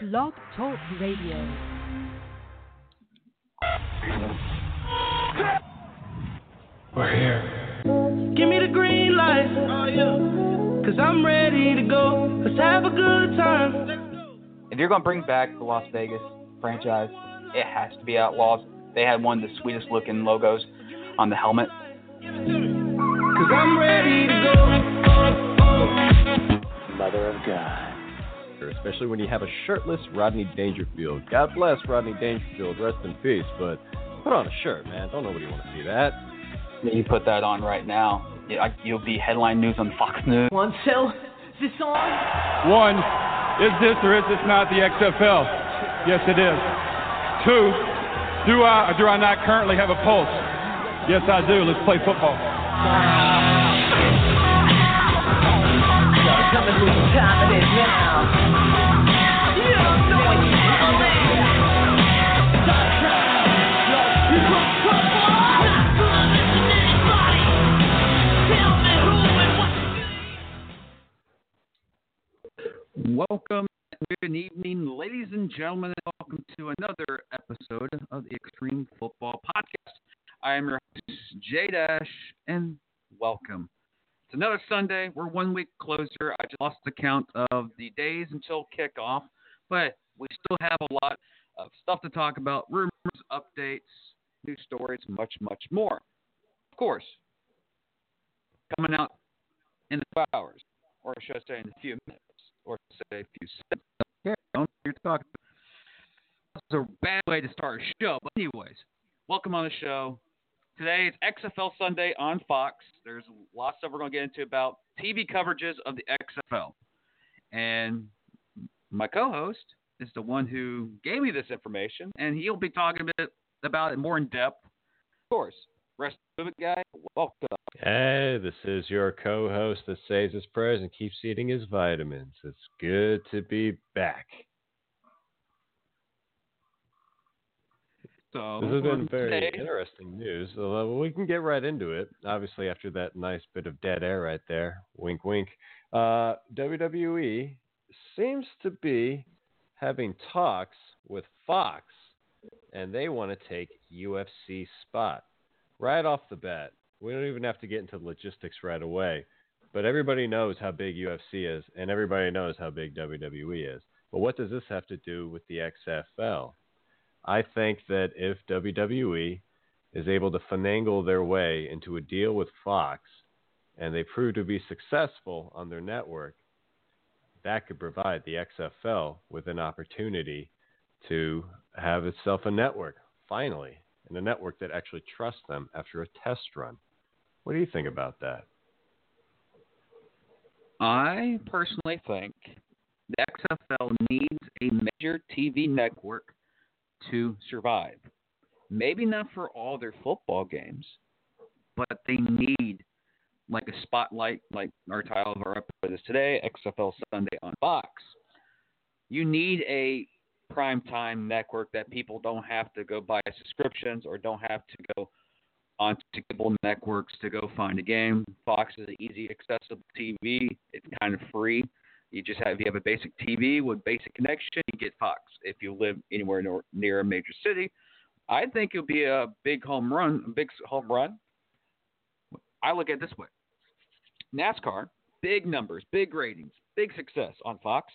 Blog Talk Radio. We're here. Give me the green light. Oh, yeah. 'Cause I'm ready to go. Let's have a good time. If you're going to bring back the Las Vegas franchise, it has to be Outlaws. They had one of the sweetest looking logos on the helmet. 'Cause I'm ready to go. Mother of God. Especially when you have a shirtless Rodney Dangerfield. God bless Rodney Dangerfield, rest in peace. But put on a shirt, man. Don't nobody want to see that. You put that on right now, you'll be headline news on Fox News. One, so is this on? One, is this or is this not the XFL? Yes, it is. Two, do I not currently have a pulse? Yes, I do. Let's play football. Time it is now. Welcome, good evening, ladies and gentlemen, and welcome to another episode of the Extreme Football Podcast. I am your host, Jay Dash, and welcome. It's another Sunday. We're 1 week closer. I just lost the count of the days until kickoff, but we still have a lot of stuff to talk about, rumors, updates, news stories, much, much more. Of course, coming out in a few hours, or should I say in a few minutes. Or say a few seconds. Yeah, I don't know what you're talking about. That's a bad way to start a show. But anyways, welcome on the show. Today is XFL Sunday on Fox. There's lots that we're going to get into about TV coverages of the XFL. And my co-host is the one who gave me this information, and he'll be talking a bit about it more in depth. Of course, rest of it, guy. Welcome. Hey, this is your co-host that says his prayers and keeps eating his vitamins. It's good to be back. So, this has been very interesting news. So we can get right into it. Obviously, after that nice bit of dead air right there, wink, wink, WWE seems to be having talks with Fox, and they want to take UFC spot right off the bat. We don't even have to get into logistics right away, but everybody knows how big UFC is, and everybody knows how big WWE is. But what does this have to do with the XFL? I think that if WWE is able to finagle their way into a deal with Fox, and they prove to be successful on their network, that could provide the XFL with an opportunity to have itself a network, finally, and a network that actually trusts them after a test run. What do you think about that? I personally think the XFL needs a major TV network to survive. Maybe not for all their football games, but they need like a spotlight, like our title of our episode is today, XFL Sunday on Fox. You need a primetime network that people don't have to go buy subscriptions or don't have to go onto cable networks to go find a game. Fox is an easy, accessible TV. It's kind of free. If you have a basic TV with basic connection, you get Fox. If you live anywhere near a major city, I think it'll be a big home run. A big home run. I look at it this way: NASCAR, big numbers, big ratings, big success on Fox.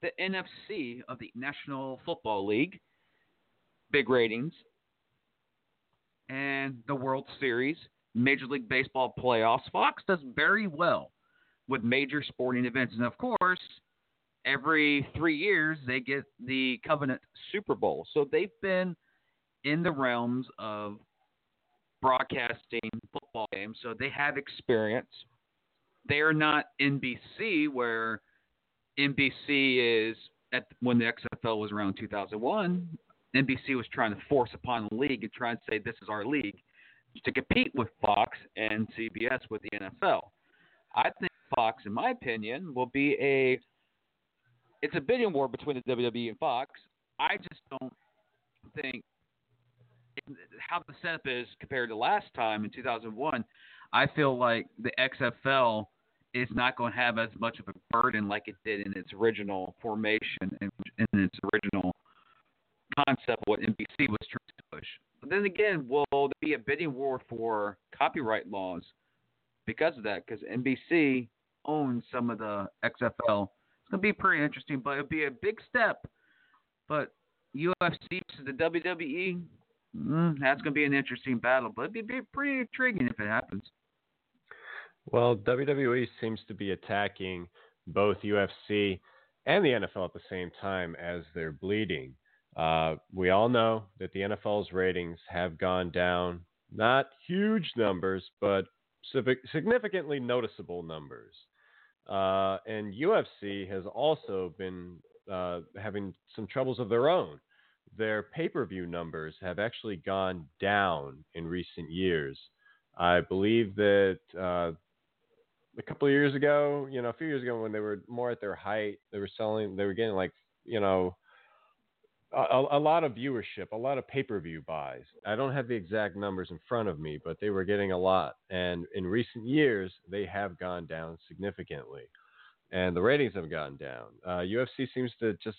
The NFC of the National Football League, big ratings, and the World Series, Major League Baseball playoffs. Fox does very well with major sporting events. And, of course, every 3 years they get the Covenant Super Bowl. So they've been in the realms of broadcasting football games, so they have experience. They are not NBC where – NBC is, when the XFL was around 2001, NBC was trying to force upon the league and try to say, this is our league, to compete with Fox and CBS with the NFL. I think Fox, in my opinion, will be it's a bidding war between the WWE and Fox. I just don't think how the setup is compared to last time in 2001. I feel like the XFL – it's not going to have as much of a burden like it did in its original formation and in its original concept of what NBC was trying to push. But then again, will there be a bidding war for copyright laws because of that? Because NBC owns some of the XFL. It's going to be pretty interesting, but it'll be a big step. But UFC to the WWE, that's going to be an interesting battle, but it'd be pretty intriguing if it happens. Well, WWE seems to be attacking both UFC and the NFL at the same time as they're bleeding. We all know that the NFL's ratings have gone down, not huge numbers, but significantly noticeable numbers. And UFC has also been having some troubles of their own. Their pay-per-view numbers have actually gone down in recent years. I believe that a couple of years ago, a few years ago when they were more at their height, they were getting a lot of viewership, a lot of pay-per-view buys. I don't have the exact numbers in front of me, but they were getting a lot. And in recent years, they have gone down significantly. And the ratings have gone down. UFC seems to just,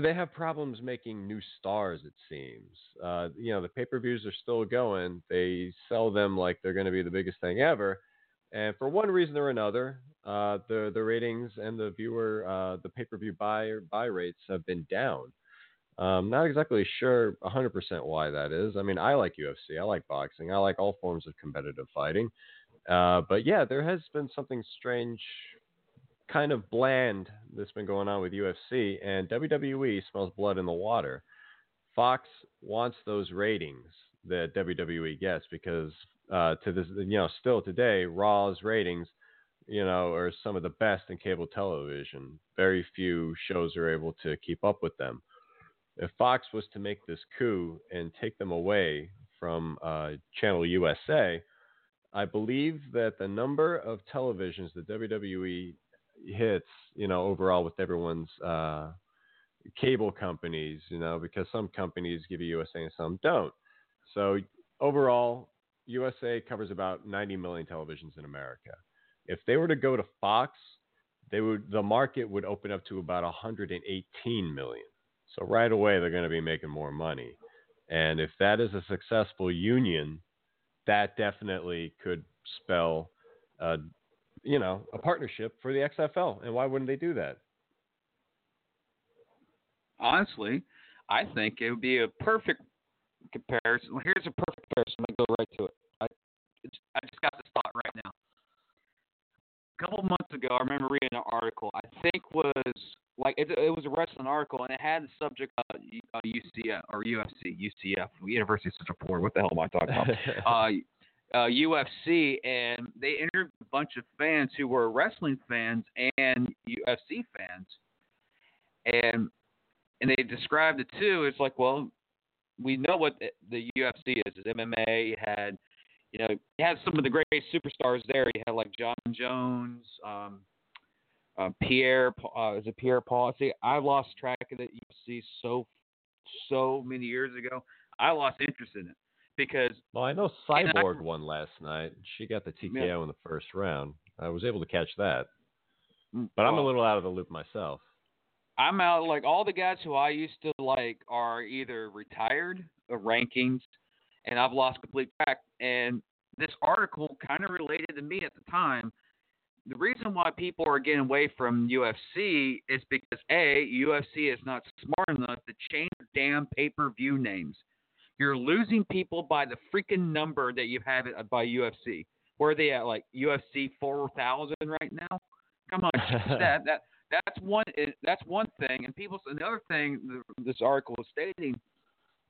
they have problems making new stars, it seems. The pay-per-views are still going. They sell them like they're going to be the biggest thing ever. And for one reason or another, the ratings and the viewer, the pay-per-view buy rates have been down. I'm not exactly sure 100% why that is. I mean, I like UFC. I like boxing. I like all forms of competitive fighting. But yeah, there has been something strange, kind of bland, that's been going on with UFC. And WWE smells blood in the water. Fox wants those ratings that WWE gets because to this, still today, Raw's ratings, are some of the best in cable television. Very few shows are able to keep up with them. If Fox was to make this coup and take them away from Channel USA, I believe that the number of televisions that WWE hits, overall with everyone's cable companies, because some companies give you USA and some don't. So overall, USA covers about 90 million televisions in America. If they were to go to Fox, the market would open up to about 118 million. So right away, they're going to be making more money. And if that is a successful union, that definitely could spell, a partnership for the XFL. And why wouldn't they do that? Honestly, I think it would be a perfect comparison. Here's a perfect comparison. Let me go right to it. I just got this thought right now. A couple months ago, I remember reading an article. I think it was a wrestling article, and it had the subject of UCF, University of Central Florida. What the hell am I talking about? UFC, and they interviewed a bunch of fans who were wrestling fans and UFC fans, and they described it too. It's like, well, we know what the UFC is. It's MMA. It had, it had some of the great superstars there. You had like John Jones, Pierre Paul. See, I lost track of the UFC so many years ago. I lost interest in it because. Well, I know Cyborg won last night. She got the TKO in the first round. I was able to catch that, but I'm a little out of the loop myself. I'm out. Like all the guys who I used to like are either retired or rankings, and I've lost complete track. And this article kind of related to me at the time. The reason why people are getting away from UFC is because, A, UFC is not smart enough to change damn pay-per-view names. You're losing people by the freaking number that you have it by UFC. Where are they at, like UFC 4,000 right now? Come on, that's one thing. And another thing this article was stating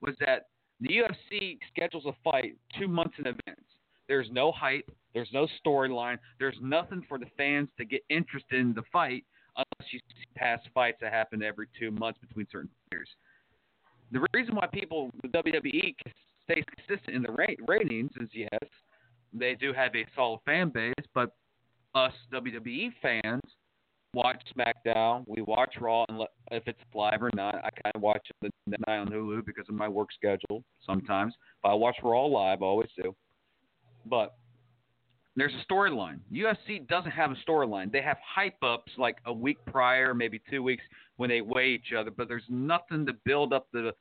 was that the UFC schedules a fight 2 months in advance. There's no hype. There's no storyline. There's nothing for the fans to get interested in the fight unless you see past fights that happen every 2 months between certain years. The reason why the WWE stays consistent in the ratings is, yes, they do have a solid fan base, but us WWE fans watch SmackDown. We watch Raw, and if it's live or not. I kind of watch it the night on Hulu because of my work schedule sometimes. But I watch Raw live, I always do. But There's a storyline. UFC doesn't have a storyline. They have hype-ups like a week prior, maybe 2 weeks, when they weigh each other, but there's nothing to build up the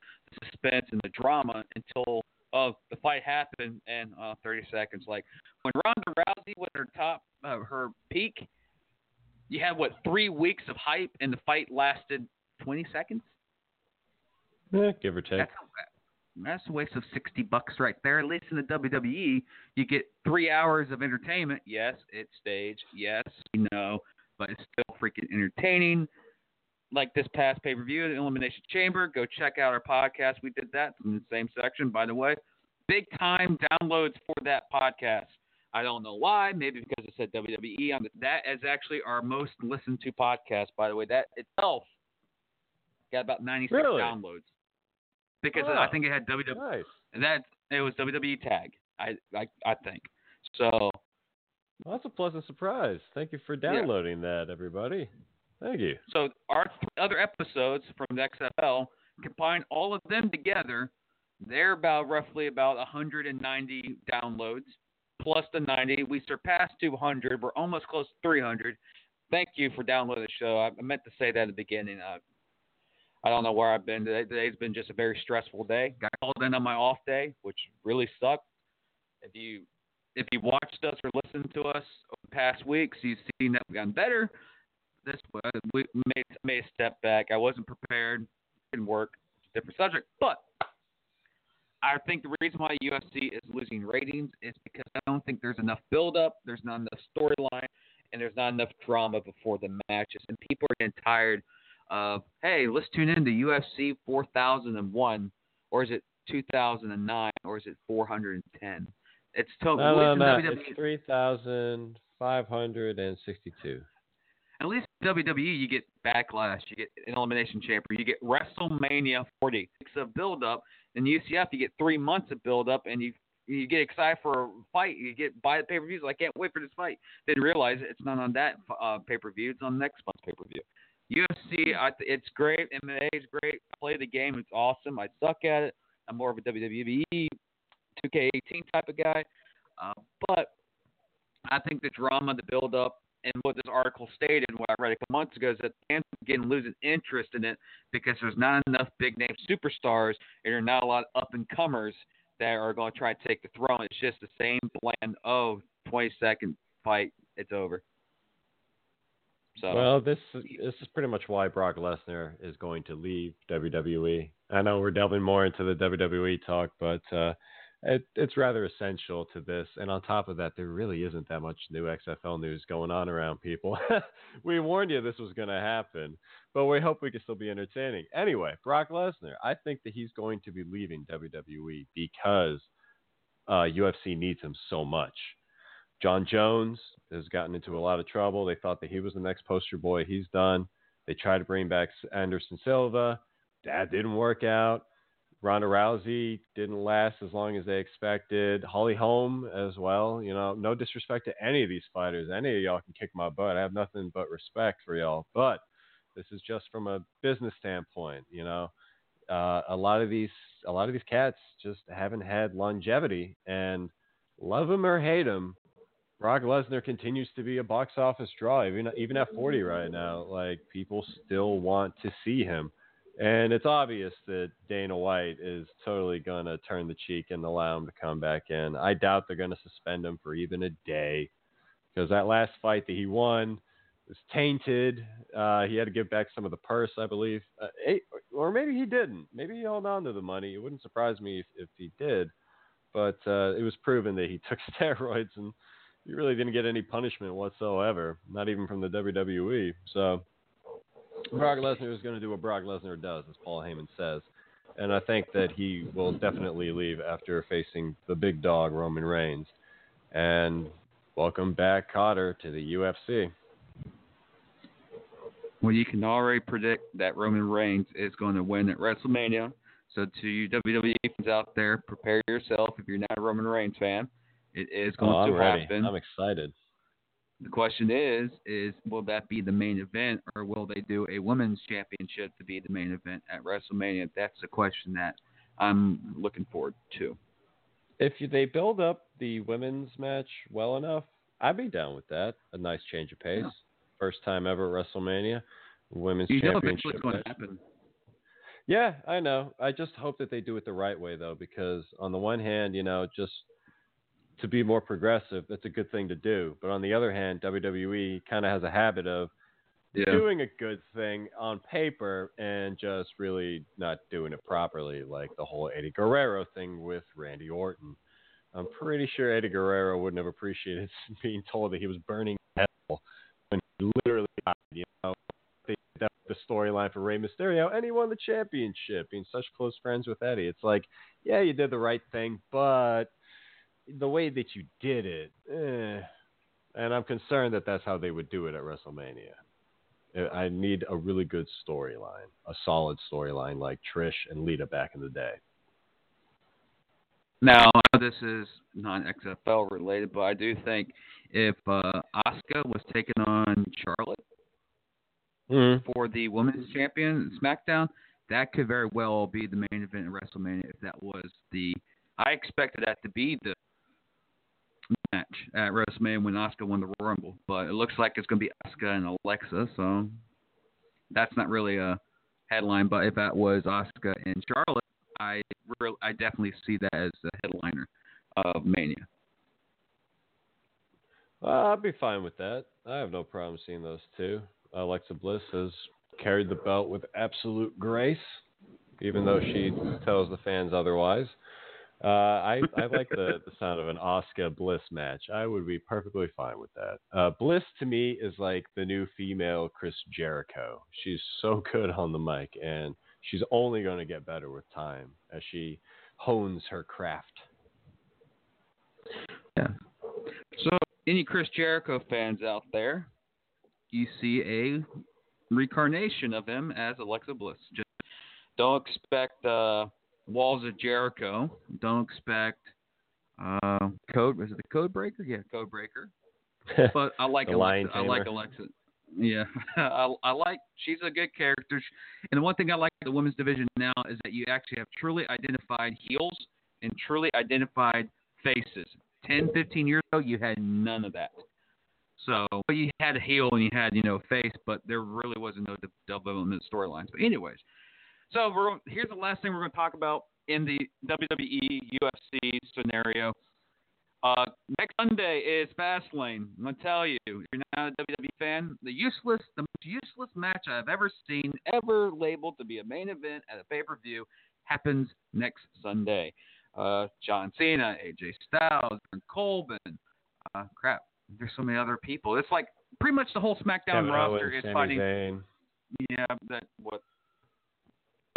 suspense and the drama until the fight happened and 30 seconds. Like when Ronda Rousey was at her top, her peak, you had, what, 3 weeks of hype, and the fight lasted 20 seconds? Yeah, give or take. That's a waste of $60 right there. At least in the WWE, you get 3 hours of entertainment. Yes, it's staged. Yes, we know, but it's still freaking entertaining. Like this past pay-per-view, the Elimination Chamber. Go check out our podcast. We did that in the same section, by the way. Big time downloads for that podcast. I don't know why. Maybe because it said WWE on it. That is actually our most listened to podcast, by the way. That itself got about 96 downloads. Because I think it had WWE, nice. And that it was WWE tag. I think so. Well, that's a pleasant surprise. Thank you for downloading that, everybody. Thank you. So our other episodes from the XFL, combine all of them together, they're about roughly about 190 downloads plus the 90. We surpassed 200. We're almost close to 300. Thank you for downloading the show. I meant to say that at the beginning. I don't know where I've been today. Today's been just a very stressful day. Got called in on my off day, which really sucked. If you watched us or listened to us over the past weeks, you've seen that we've gotten better. This was, we made a step back. I wasn't prepared. Didn't work. It's a different subject. But I think the reason why UFC is losing ratings is because I don't think there's enough buildup. There's not enough storyline, and there's not enough drama before the matches. And people are getting tired of, hey, let's tune in to UFC 4001, or is it 2009, or is it 410? It's totally it's 3,562. At least in WWE, you get Backlash, you get an Elimination Chamber, you get WrestleMania 40. It's a build-up. In UCF, you get 3 months of build-up, and you get excited for a fight. You get buy the pay-per-views. I can't wait for this fight. Then realize it's not on that pay-per-view. It's on next month's pay-per-view. UFC, it's great. MMA is great. I play the game. It's awesome. I suck at it. I'm more of a WWE 2K18 type of guy. But I think the drama, the build-up, and what this article stated, what I read a couple months ago, is that fans begin losing interest in it because there's not enough big-name superstars and there are not a lot of up-and-comers that are going to try to take the throne. It's just the same bland, 20-second fight, it's over. So, well, this is pretty much why Brock Lesnar is going to leave WWE. I know we're delving more into the WWE talk, but it's rather essential to this. And on top of that, there really isn't that much new XFL news going on around people. We warned you this was going to happen, but we hope we can still be entertaining. Anyway, Brock Lesnar, I think that he's going to be leaving WWE because UFC needs him so much. John Jones has gotten into a lot of trouble. They thought that he was the next poster boy. He's done. They tried to bring back Anderson Silva. That didn't work out. Ronda Rousey didn't last as long as they expected. Holly Holm as well. You know, no disrespect to any of these fighters. Any of y'all can kick my butt. I have nothing but respect for y'all. But this is just from a business standpoint. You know, a lot of these cats just haven't had longevity. And love them or hate them, Brock Lesnar continues to be a box office draw, even at 40 right now. Like, people still want to see him. And it's obvious that Dana White is totally going to turn the cheek and allow him to come back in. I doubt they're going to suspend him for even a day because that last fight that he won was tainted. He had to give back some of the purse, I believe. Or maybe he didn't. Maybe he held on to the money. It wouldn't surprise me if he did. But it was proven that he took steroids and you really didn't get any punishment whatsoever, not even from the WWE. So Brock Lesnar is going to do what Brock Lesnar does, as Paul Heyman says. And I think that he will definitely leave after facing the big dog, Roman Reigns. And welcome back, Cotter, to the UFC. Well, you can already predict that Roman Reigns is going to win at WrestleMania. So to you WWE fans out there, prepare yourself if you're not a Roman Reigns fan. It is going to happen. I'm excited. The question is will that be the main event, or will they do a women's championship to be the main event at WrestleMania? That's a question that I'm looking forward to. If they build up the women's match well enough, I'd be down with that. A nice change of pace. Yeah. First time ever at WrestleMania. Women's championship. You know, eventually it's going to happen. Yeah, I know. I just hope that they do it the right way, though, because on the one hand, you know, just to be more progressive, that's a good thing to do. But on the other hand, WWE kind of has a habit of doing a good thing on paper and just really not doing it properly, like the whole Eddie Guerrero thing with Randy Orton. I'm pretty sure Eddie Guerrero wouldn't have appreciated being told that he was burning hell when he literally died, you know. That was the storyline for Rey Mysterio, and he won the championship, being such close friends with Eddie. It's like, yeah, you did the right thing, but the way that you did it, and I'm concerned that that's how they would do it at WrestleMania. I need a really good storyline, a solid storyline like Trish and Lita back in the day. Now, this is not XFL related, but I do think if Asuka was taking on Charlotte for the Women's Champion SmackDown, that could very well be the main event in WrestleMania. If that was the, I expected that to be the match at WrestleMania when Asuka won the Royal Rumble, but it looks like it's going to be Asuka and Alexa, so that's not really a headline. But if that was Asuka and Charlotte, I definitely see that as the headliner of Mania. I'd be fine with that. I have no problem seeing those two. Alexa Bliss has carried the belt with absolute grace, even though she tells the fans otherwise. I like the sound of an Asuka Bliss match. I would be perfectly fine with that. Bliss to me is like the new female Chris Jericho. She's so good on the mic, and she's only going to get better with time as she hones her craft. Yeah. So, any Chris Jericho fans out there, you see a reincarnation of him as Alexa Bliss. Just don't expect Walls of Jericho. Don't expect Was it the Codebreaker? Yeah, Codebreaker. But I like Alexa. I like Alexa. Yeah, I like. She's a good character. And the one thing I like about the women's division now is that you actually have truly identified heels and truly identified faces. 10, 15 years ago, you had none of that. So, but you had a heel and you had, you know, face, but there really wasn't no development storylines. But anyways, so here's the last thing we're going to talk about in the WWE UFC scenario. Next Sunday is Fastlane. I'm going to tell you, if you're not a WWE fan, the most useless match I've ever seen, ever labeled to be a main event at a pay-per-view, happens next Sunday. John Cena, AJ Styles, Aaron Colvin, crap. There's so many other people. It's like pretty much the whole SmackDown roster is fighting. Zane. Yeah, that what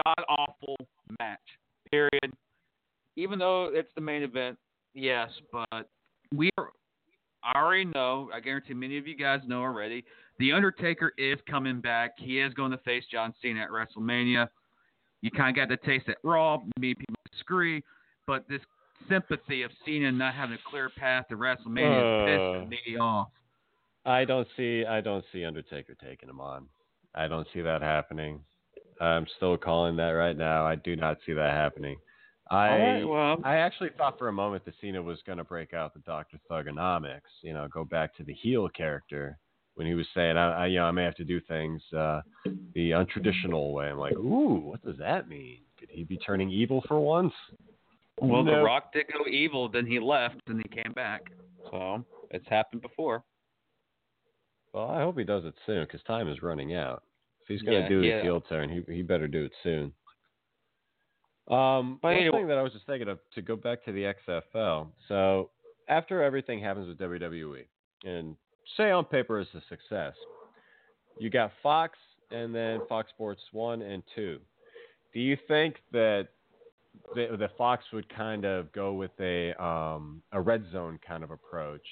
god awful match. Period. Even though it's the main event, yes, but I already know. I guarantee many of you guys know already. The Undertaker is coming back. He is going to face John Cena at WrestleMania. You kind of got the taste at Raw. Many people disagree, but this sympathy of Cena not having a clear path to WrestleMania pissing me off. I don't see Undertaker taking him on. I don't see that happening. I'm still calling that right now. I do not see that happening. I actually thought for a moment that Cena was going to break out the Dr. Thugonomics, you know, go back to the heel character when he was saying, I may have to do things the untraditional way. I'm like, ooh, what does that mean? Could he be turning evil for once? Well, The Rock did go evil, then he left, and he came back. So, it's happened before. Well, I hope he does it soon, because time is running out. If he's going to do his heel turn, he better do it soon. But one thing that I was just thinking of, to go back to the XFL. So, after everything happens with WWE, and say on paper it's a success, you got Fox, and then Fox Sports 1 and 2. Do you think that the Fox would kind of go with a red zone kind of approach?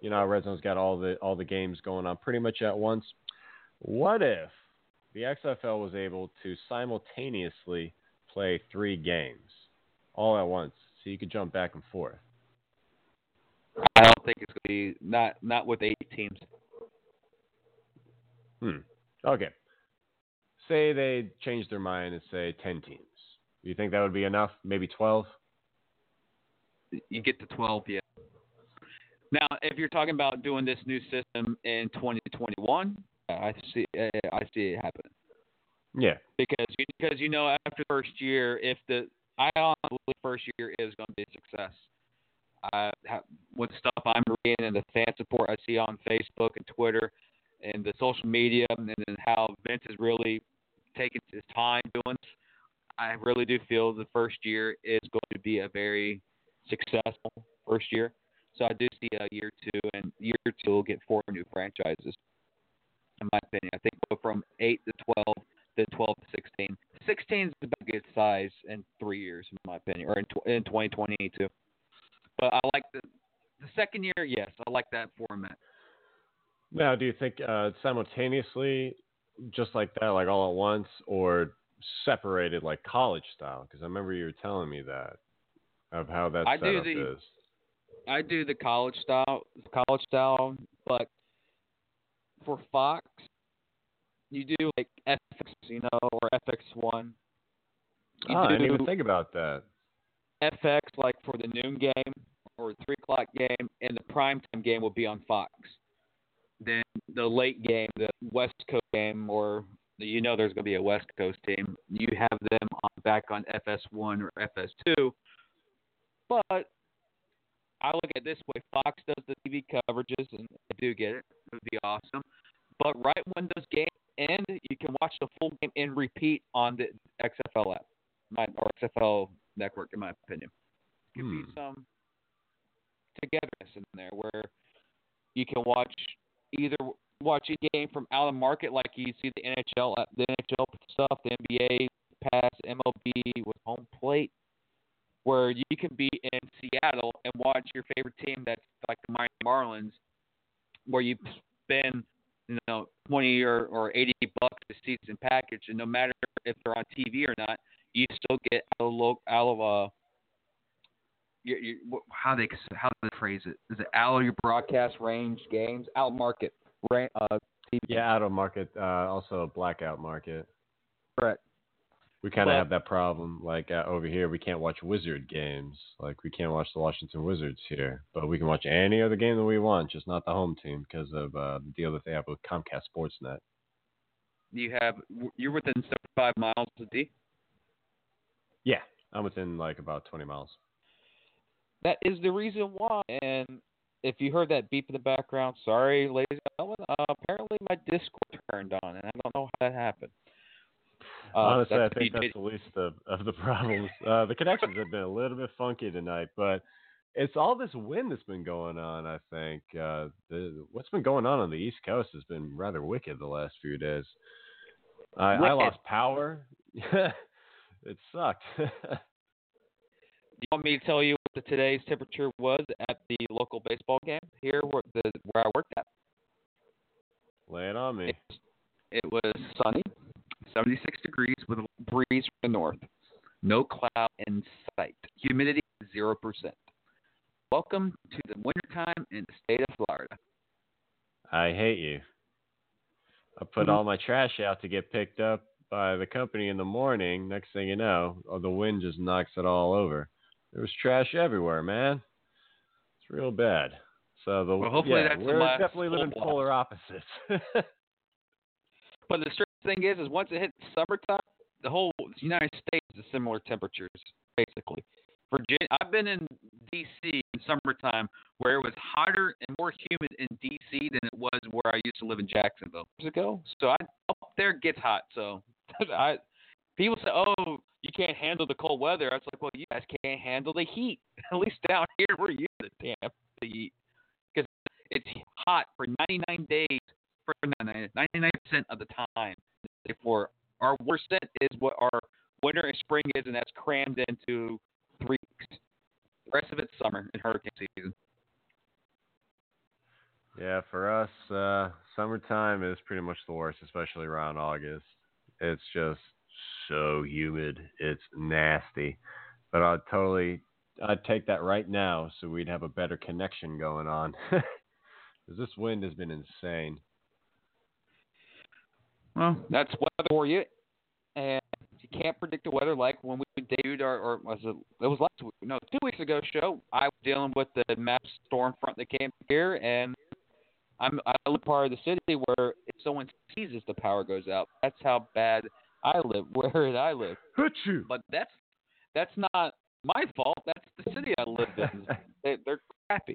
You know, red zone's got all the games going on pretty much at once. What if the XFL was able to simultaneously play 3 games all at once, so you could jump back and forth? I don't think it's going to be not with 8 teams. Okay. Say they change their mind and say 10 teams. Do you think that would be enough? Maybe 12? You get to 12, yeah. Now, if you're talking about doing this new system in 2021, I see it happen. Yeah, because you know after the first year, if the I honestly believe first year is going to be a success. With stuff I'm reading and the fan support I see on Facebook and Twitter and the social media and then how Vince is really taking his time doing this, I really do feel the first year is going to be a very successful first year. So I do see a year two, and year two will get 4 new franchises, in my opinion. I think go from 8 to 12 to 12 to 16. 16 is about good size in 3 years, in my opinion, or in 2022. But I like the second year, yes, I like that format. Now, do you think simultaneously, just like that, like all at once, or separated like college style? Because I remember you were telling me that, of how that setup is. I do the college style, but for Fox, you do like FX, you know, or FX1. I didn't even think about that. FX, like for the noon game or 3 o'clock game, and the primetime game will be on Fox. Then the late game, the West Coast game, or you know there's going to be a West Coast team, you have them back on FS1 or FS2. But I look at it this way. Fox does the TV coverages, and I do get it. It would be awesome. But right when those games end, you can watch the full game in repeat on the XFL app, or XFL network, in my opinion. There could be some togetherness in there where you can watch a game from out of market, like you see the NHL stuff, the NBA pass, MLB with home plate, where you can be in Seattle and watch your favorite team that's like the Miami Marlins, where you spend, you know, $20 or $80 a season package, and no matter if they're on TV or not, you still get how do they phrase it? Is it out of your broadcast range games, out market, right? TV. Yeah, out of market, also a blackout market. Correct. We kind of have that problem. Like over here, we can't watch Wizard games. Like we can't watch the Washington Wizards here, but we can watch any other game that we want, just not the home team because of the deal that they have with Comcast Sportsnet. You're within 75 miles of D? Yeah, I'm within like about 20 miles. That is the reason why. And if you heard that beep in the background, sorry, ladies and gentlemen. Apparently, my Discord turned on, and I don't know how that happened. Honestly, I think that's the least of the problems. The connections have been a little bit funky tonight, but it's all this wind that's been going on, I think. What's been going on the East Coast has been rather wicked the last few days. I lost power. It sucked. Do you want me to tell you what today's temperature was at the local baseball game here where I worked at? Lay it on me. It was sunny. 76 degrees with a breeze from the north. No cloud in sight. Humidity 0%. Welcome to the wintertime in the state of Florida. I hate you. I put all my trash out to get picked up by the company in the morning. Next thing you know, the wind just knocks it all over. There was trash everywhere, man. It's real bad. So we're definitely living polar opposites. But the thing is once it hits summertime, the whole United States is similar temperatures, basically. Virginia, I've been in D.C. in summertime where it was hotter and more humid in D.C. than it was where I used to live in Jacksonville years ago. So up there it gets hot. So people say, oh, you can't handle the cold weather. I was like, well, you guys can't handle the heat. At least down here, we're used to the heat. Because it's hot for 99 days. For 99% of the time. Therefore, our worst set is what our winter and spring is, and that's crammed into 3 weeks. The rest of it's summer and hurricane season. Yeah, for us, summertime is pretty much the worst, especially around August. It's just so humid. It's nasty. But I'd take that right now so we'd have a better connection going on. Because this wind has been insane. Well, that's weather for you, and you can't predict the weather. Like when we debuted it was 2 weeks ago show, I dealing with the massive storm front that came here, and I live part of the city where if someone sneezes, the power goes out. That's how bad I live, where I live. Hoo-choo. But that's not my fault. That's the city I live in. They're crappy.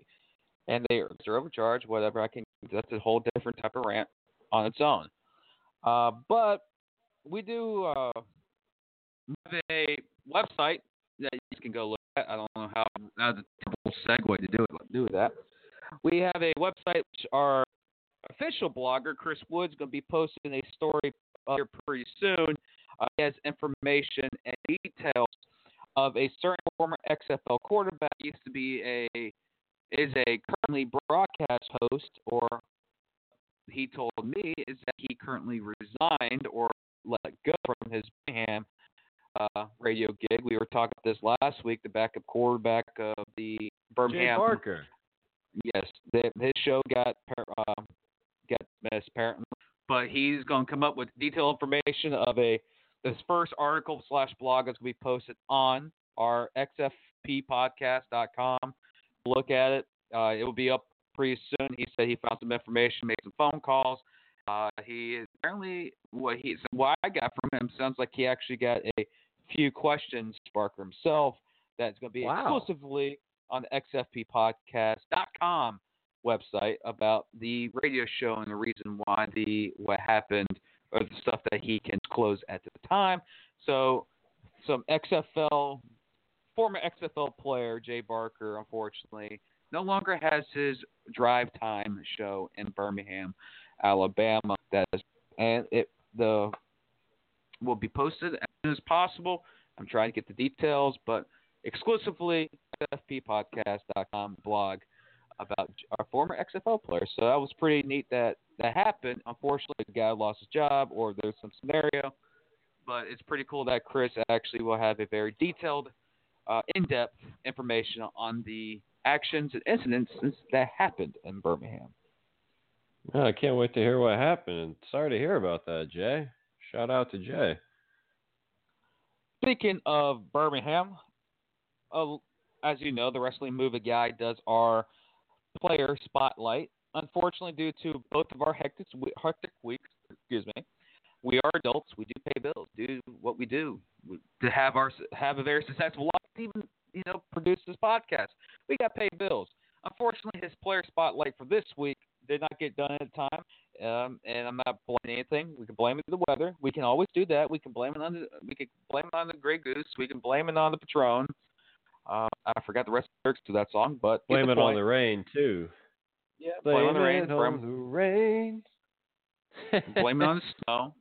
And they're overcharged, whatever. That's a whole different type of rant on its own. But we do have a website that you can go look at. I don't know how the segue to do that. We have a website which our official blogger, Chris Woods, is going to be posting a story here pretty soon. He has information and details of a certain former XFL quarterback. He used to be is a currently broadcast host, or he told me is that he currently resigned or let go from his Birmingham radio gig. We were talking about this last week, the backup quarterback of the Birmingham. Jay Barker. Yes, his show got missed apparently, but he's going to come up with detailed information of this first article / blog that's going to be posted on our xfppodcast.com. Look at it. It will be up pretty soon. He said he found some information, made some phone calls. What I got from him sounds like he actually got a few questions Sparker himself. That's going to be exclusively on the xfppodcast.com website about the radio show and the reason why what happened, or the stuff that he can disclose at the time. So some former XFL player, Jay Barker, unfortunately, no longer has his drive time show in Birmingham, Alabama. Will be posted as soon as possible. I'm trying to get the details, but exclusively xfppodcast.com blog about our former XFL player. So that was pretty neat that happened. Unfortunately, the guy lost his job, or there's some scenario, but it's pretty cool that Chris actually will have a very detailed, in-depth information on the actions and incidents that happened in Birmingham. Oh, I can't wait to hear what happened. Sorry to hear about that, Jay. Shout out to Jay. Speaking of Birmingham, as you know, the Wrestling Movie Guy does our player spotlight. Unfortunately, due to both of our hectic weeks, we are adults. We do pay bills, do what we do to have a very successful life, even produce this podcast. We got to pay bills. Unfortunately, his player spotlight for this week did not get done at time, and I'm not blaming anything. We can blame it on the weather. We can always do that. We can blame it on the Grey Goose. We can blame it on the Patron. I forgot the rest of the lyrics to that song, but blame it on the rain too. Yeah, blame it on the rain. Blame it on the snow.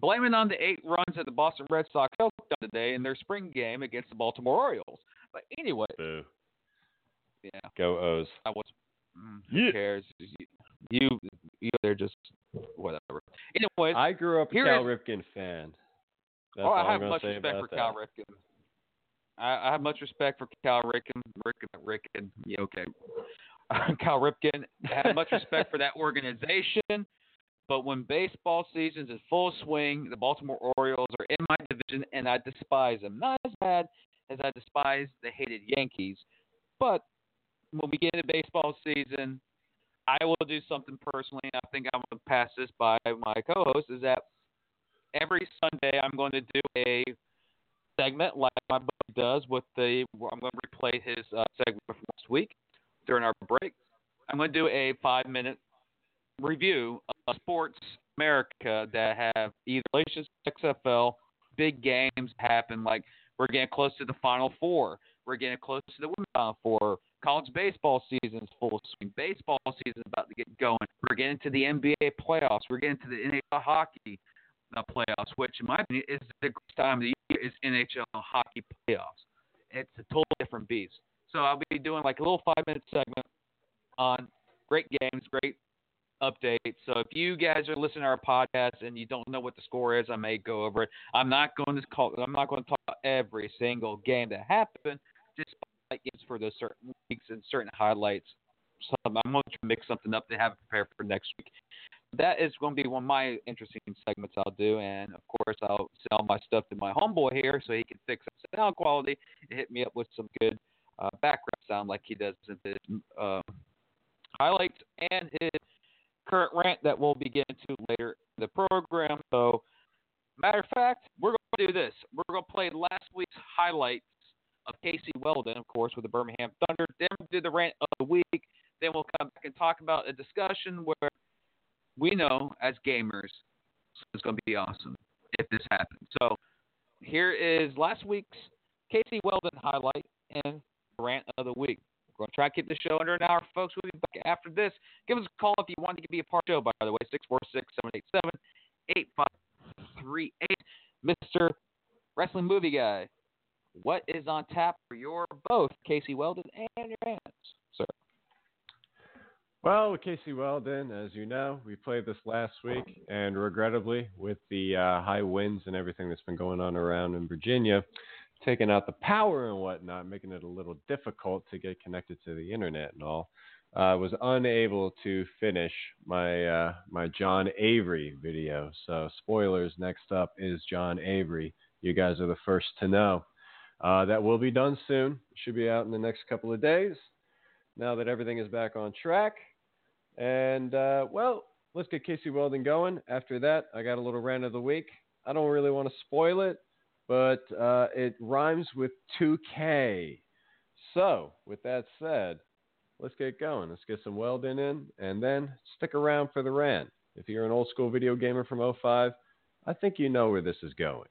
Blame it on the 8 runs that the Boston Red Sox took today in their spring game against the Baltimore Orioles. But anyway, boo. Yeah, go O's. Who cares? You, they're just whatever. Anyways, I grew up a Cal Ripken fan. That's I have much respect for Cal Ripken. I have much respect for Cal Ripken. Yeah, okay. Cal Ripken. I have much respect for that organization. But when baseball season's in full swing, the Baltimore Orioles are in my division, and I despise them. Not as bad as I despise the hated Yankees. But when we get into baseball season, I will do something personally, and I think I'm going to pass this by my co-host, is that every Sunday I'm going to do a segment like my buddy does I'm going to replay his segment from last week during our break. I'm going to do a 5-minute review of Sports America that have either relations to XFL, big games happen, like we're getting close to the Final Four, we're getting close to the Women's Final Four, college baseball season's full swing, baseball season's about to get going, we're getting to the NBA playoffs, we're getting to the NHL hockey playoffs, which in my opinion is the greatest time of the year, is NHL hockey playoffs. It's a totally different beast. So I'll be doing like a little 5-minute segment on great games, great update. So if you guys are listening to our podcast and you don't know what the score is, I may go over it. I'm not going to talk about every single game that happened. Just for those certain weeks and certain highlights. So I'm going to try to mix something up to have it prepared for next week. That is going to be one of my interesting segments I'll do, and of course I'll sell my stuff to my homeboy here so he can fix up sound quality and hit me up with some good background sound like he does in his highlights and his current rant that we'll be getting to later in the program. So, matter of fact, we're going to do this. We're going to play last week's highlights of Casey Weldon, of course, with the Birmingham Thunder. Then we'll do the rant of the week. Then we'll come back and talk about a discussion where we know as gamers it's going to be awesome if this happens. So here is last week's Casey Weldon highlight and rant of the week. We're going to try to keep the show under an hour, folks. We'll be back after this. Give us a call if you want to be a part of the show, by the way, 646-787-8538. Mr. Wrestling Movie Guy, what is on tap for your both Casey Weldon and your rants, sir? Well, with Casey Weldon, as you know, we played this last week, and regrettably, with the high winds and everything that's been going on around in Virginia, taking out the power and whatnot, making it a little difficult to get connected to the internet and all, I was unable to finish my my John Avery video. So spoilers, next up is John Avery. You guys are the first to know. That will be done soon. Should be out in the next couple of days now that everything is back on track. And, well, let's get Casey Weldon going. After that, I got a little rant of the week. I don't really want to spoil it, but it rhymes with 2K. So, with that said, let's get going. Let's get some Weldon in, and then stick around for the rant. If you're an old-school video gamer from 05, I think you know where this is going.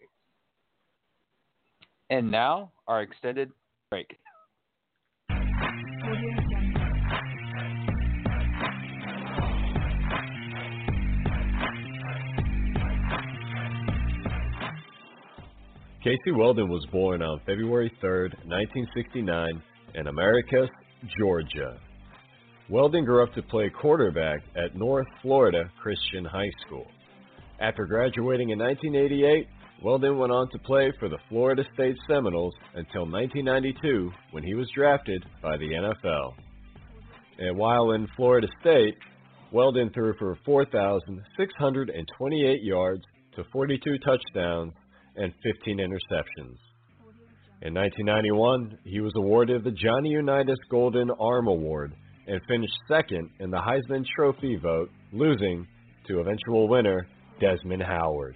And now, our extended break. Casey Weldon was born on February 3rd, 1969, in Americus, Georgia. Weldon grew up to play quarterback at North Florida Christian High School. After graduating in 1988, Weldon went on to play for the Florida State Seminoles until 1992, when he was drafted by the NFL. And while in Florida State, Weldon threw for 4,628 yards to 42 touchdowns and 15 interceptions. In 1991, he was awarded the Johnny Unitas Golden Arm Award and finished second in the Heisman Trophy vote, losing to eventual winner Desmond Howard.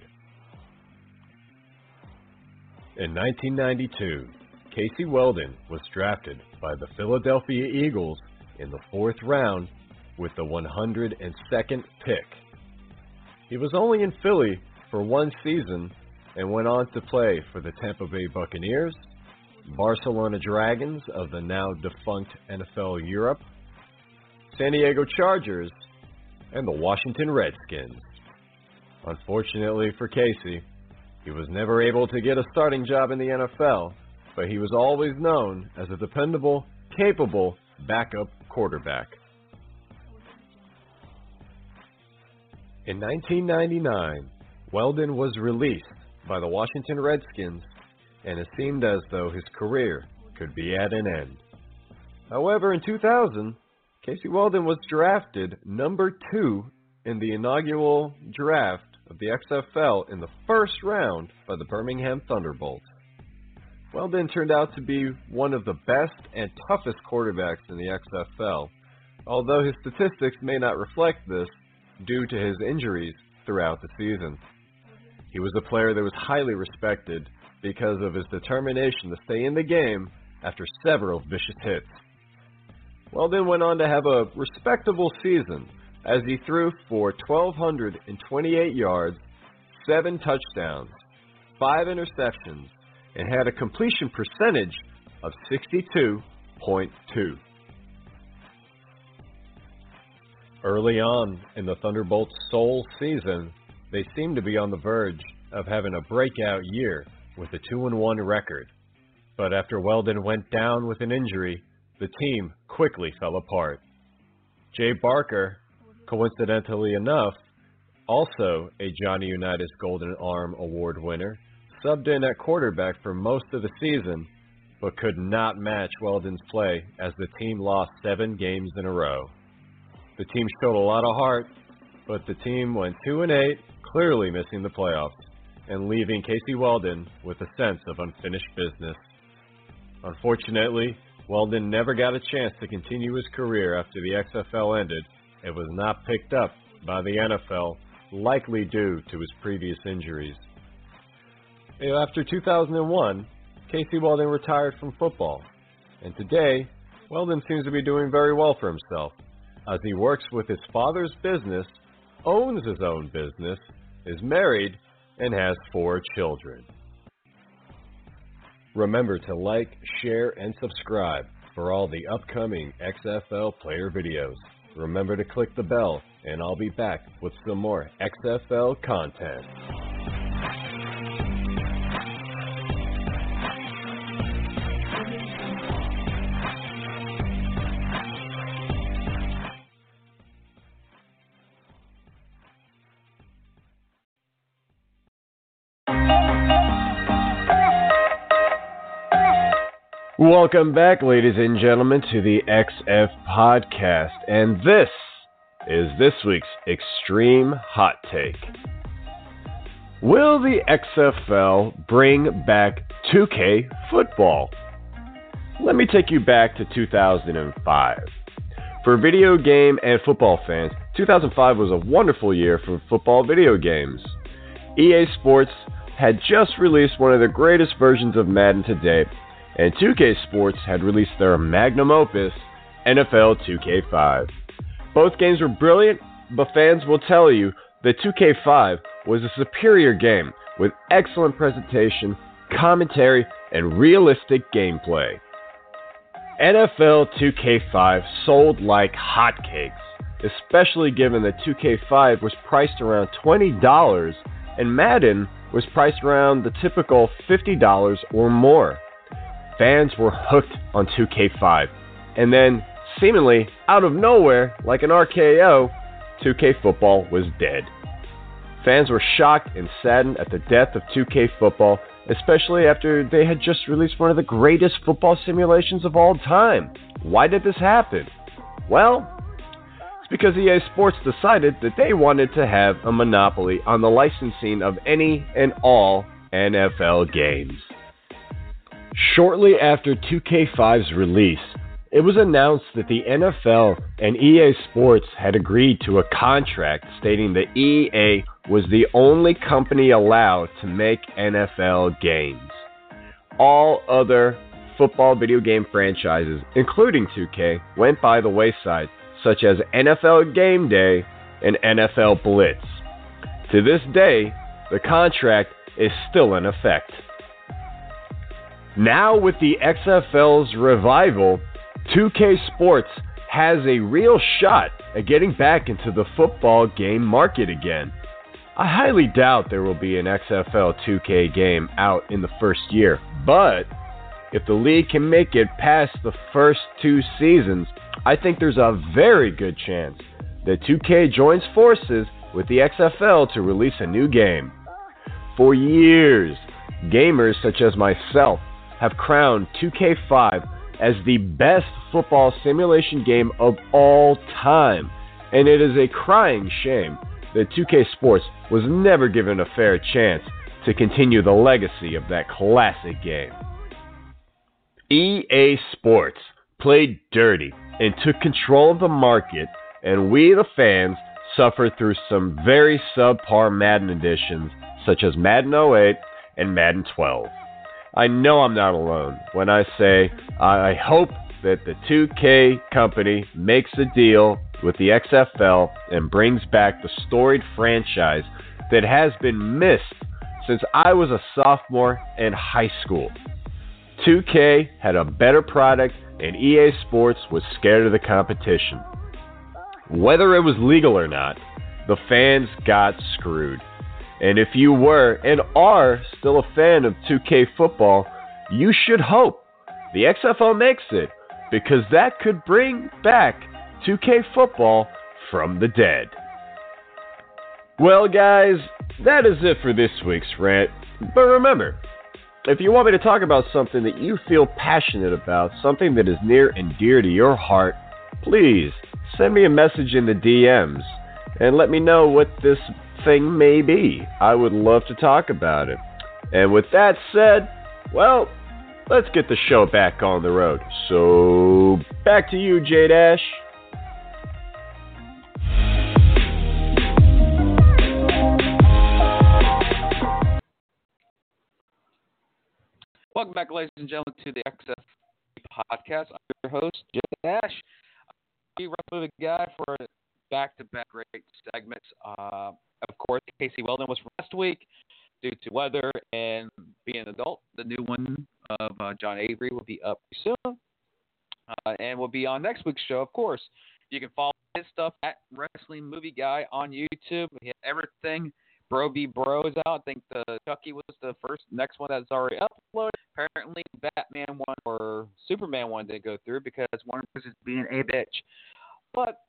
In 1992, Casey Weldon was drafted by the Philadelphia Eagles in the fourth round with the 102nd pick. He was only in Philly for one season and went on to play for the Tampa Bay Buccaneers, Barcelona Dragons of the now defunct NFL Europe, San Diego Chargers, and the Washington Redskins. Unfortunately for Casey, he was never able to get a starting job in the NFL, but he was always known as a dependable, capable backup quarterback. In 1999, Weldon was released by the Washington Redskins, and it seemed as though his career could be at an end. However, in 2000, Casey Weldon was drafted number 2 in the inaugural draft of the XFL in the first round by the Birmingham Thunderbolts. Weldon turned out to be one of the best and toughest quarterbacks in the XFL, although his statistics may not reflect this due to his injuries throughout the season. He was a player that was highly respected because of his determination to stay in the game after several vicious hits. Weldon went on to have a respectable season, as he threw for 1,228 yards, 7 touchdowns, 5 interceptions, and had a completion percentage of 62.2. Early on in the Thunderbolts' sole season, they seemed to be on the verge of having a breakout year with a 2-1 record. But after Weldon went down with an injury, the team quickly fell apart. Jay Barker, coincidentally enough, also a Johnny Unitas Golden Arm Award winner, subbed in at quarterback for most of the season, but could not match Weldon's play as the team lost 7 games in a row. The team showed a lot of heart, but the team went 2-8, clearly missing the playoffs, and leaving Casey Weldon with a sense of unfinished business. Unfortunately, Weldon never got a chance to continue his career after the XFL ended and was not picked up by the NFL, likely due to his previous injuries. After 2001, Casey Weldon retired from football, and today, Weldon seems to be doing very well for himself, as he works with his father's business, owns his own business, is married, and has 4 children. Remember to like, share, and subscribe for all the upcoming XFL player videos. Remember to click the bell, and I'll be back with some more XFL content. Welcome back, ladies and gentlemen, to the XF Podcast, and this is this week's Extreme Hot Take. Will the XFL bring back 2K football? Let me take you back to 2005. For video game and football fans, 2005 was a wonderful year for football video games. EA Sports had just released one of the greatest versions of Madden to date, and 2K Sports had released their magnum opus, NFL 2K5. Both games were brilliant, but fans will tell you that 2K5 was a superior game with excellent presentation, commentary, and realistic gameplay. NFL 2K5 sold like hotcakes, especially given that 2K5 was priced around $20 and Madden was priced around the typical $50 or more. Fans were hooked on 2K5, and then, seemingly out of nowhere, like an RKO, 2K football was dead. Fans were shocked and saddened at the death of 2K football, especially after they had just released one of the greatest football simulations of all time. Why did this happen? Well, it's because EA Sports decided that they wanted to have a monopoly on the licensing of any and all NFL games. Shortly after 2K5's release, it was announced that the NFL and EA Sports had agreed to a contract stating that EA was the only company allowed to make NFL games. All other football video game franchises, including 2K, went by the wayside, such as NFL Game Day and NFL Blitz. To this day, the contract is still in effect. Now with the XFL's revival, 2K Sports has a real shot at getting back into the football game market again. I highly doubt there will be an XFL 2K game out in the first year, but if the league can make it past the first 2 seasons, I think there's a very good chance that 2K joins forces with the XFL to release a new game. For years, gamers such as myself have crowned 2K5 as the best football simulation game of all time, and it is a crying shame that 2K Sports was never given a fair chance to continue the legacy of that classic game. EA Sports played dirty and took control of the market, and we the fans suffered through some very subpar Madden editions such as Madden 08 and Madden 12. I know I'm not alone when I say I hope that the 2K company makes a deal with the XFL and brings back the storied franchise that has been missed since I was a sophomore in high school. 2K had a better product and EA Sports was scared of the competition. Whether it was legal or not, the fans got screwed. And if you were and are still a fan of 2K football, you should hope the XFL makes it, because that could bring back 2K football from the dead. Well, guys, that is it for this week's rant. But remember, if you want me to talk about something that you feel passionate about, something that is near and dear to your heart, please send me a message in the DMs and let me know what this thing may be. I would love to talk about it. And with that said, well, let's get the show back on the road. So, back to you, Jay Dash. Welcome back, ladies and gentlemen, to the XFL podcast. I'm your host, Jay Dash. I'll be wrestling a guy for back-to-back great segments. Of course, Casey Weldon was from last week due to weather and being an adult. The new one of John Avery will be up soon, and will be on next week's show, of course. You can follow his stuff at Wrestling Movie Guy on YouTube. He has everything. Bro B Bro is out. I think the Chucky was the first. Next one that's already uploaded. Apparently, Batman one or Superman one didn't go through because Warner Bros. Is being a bitch. But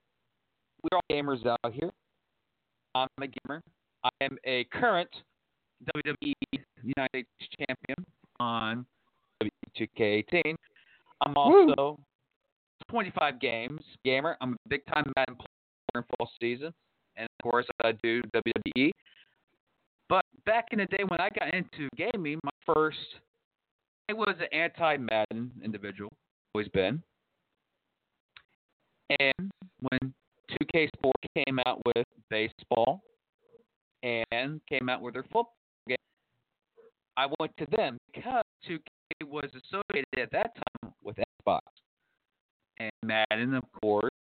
we're all gamers out here. I'm a gamer. I am a current WWE United States champion on WWE 2K18. I'm also 25 games gamer. I'm a big time Madden player in full season, and of course I do WWE. But back in the day when I got into gaming, I was an anti-Madden individual, always been. And when 2K Sport came out with baseball and came out with their football game, I went to them because 2K was associated at that time with Xbox. And Madden, of course,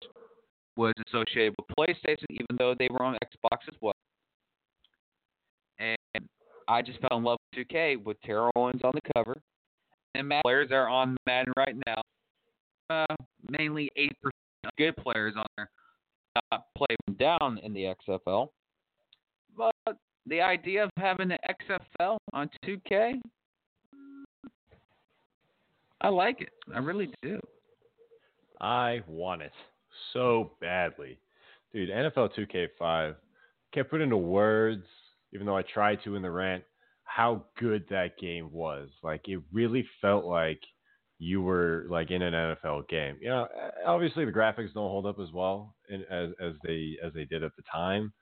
was associated with PlayStation, even though they were on Xbox as well. And I just fell in love with 2K with Terrell Owens on the cover. And Madden players are on Madden right now. Mainly 80% of good players on there play down in the XFL. But the idea of having an XFL on 2K, I like it. I really do. I want it so badly. Dude, NFL 2K5, can't put into words, even though I tried to in the rant, how good that game was. Like, it really felt like you were like in an NFL game. You know, obviously the graphics don't hold up as well as they did at the time,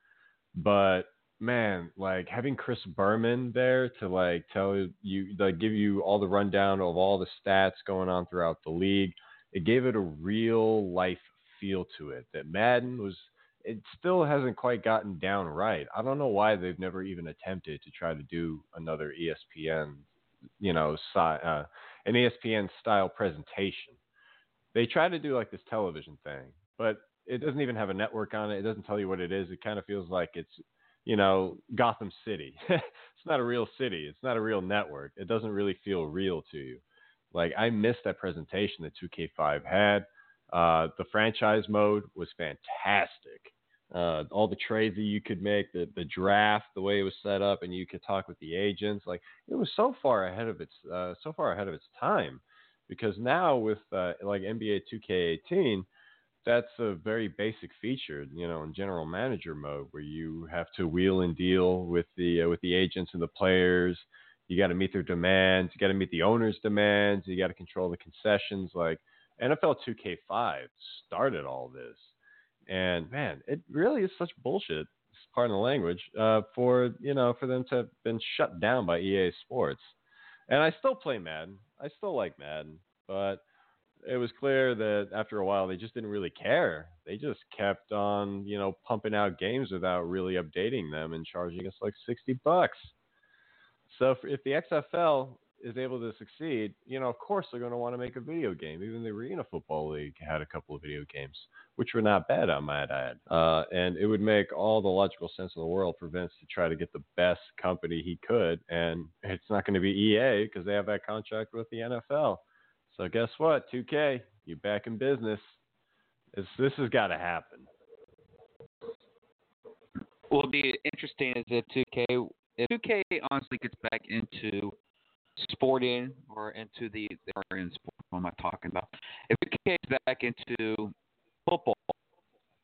but man, like having Chris Berman there to like tell you, like give you all the rundown of all the stats going on throughout the league, it gave it a real life feel to it that Madden was. It still hasn't quite gotten down right. I don't know why they've never even attempted to try to do another ESPN, an ESPN style presentation. They try to do like this television thing, but it doesn't even have a network on it. It doesn't tell you what it is. It kind of feels like it's, Gotham City. It's not a real city. It's not a real network. It doesn't really feel real to you. Like, I missed that presentation that 2K5 had. The franchise mode was fantastic. All the trades that you could make, the draft, the way it was set up, and you could talk with the agents. Like, it was so far ahead of its time, because now with like NBA 2K18, that's a very basic feature, in general manager mode, where you have to wheel and deal with the agents and the players. You got to meet their demands. You got to meet the owner's demands. You got to control the concessions. Like, NFL 2K5 started all this. And man, it really is such bullshit, pardon the language, for them to have been shut down by EA Sports. And I still play Madden. I still like Madden, but it was clear that after a while they just didn't really care. They just kept on, pumping out games without really updating them and charging us like $60. So if the XFL is able to succeed, of course they're going to want to make a video game. Even the Arena Football League had a couple of video games, which were not bad, I might add. And it would make all the logical sense in the world for Vince to try to get the best company he could. And it's not going to be EA because they have that contract with the NFL. So guess what, 2K, you're back in business. This has got to happen. What will be interesting is that 2K, if 2K honestly gets back into sporting or into the sport, what am I talking about? If it gets back into football,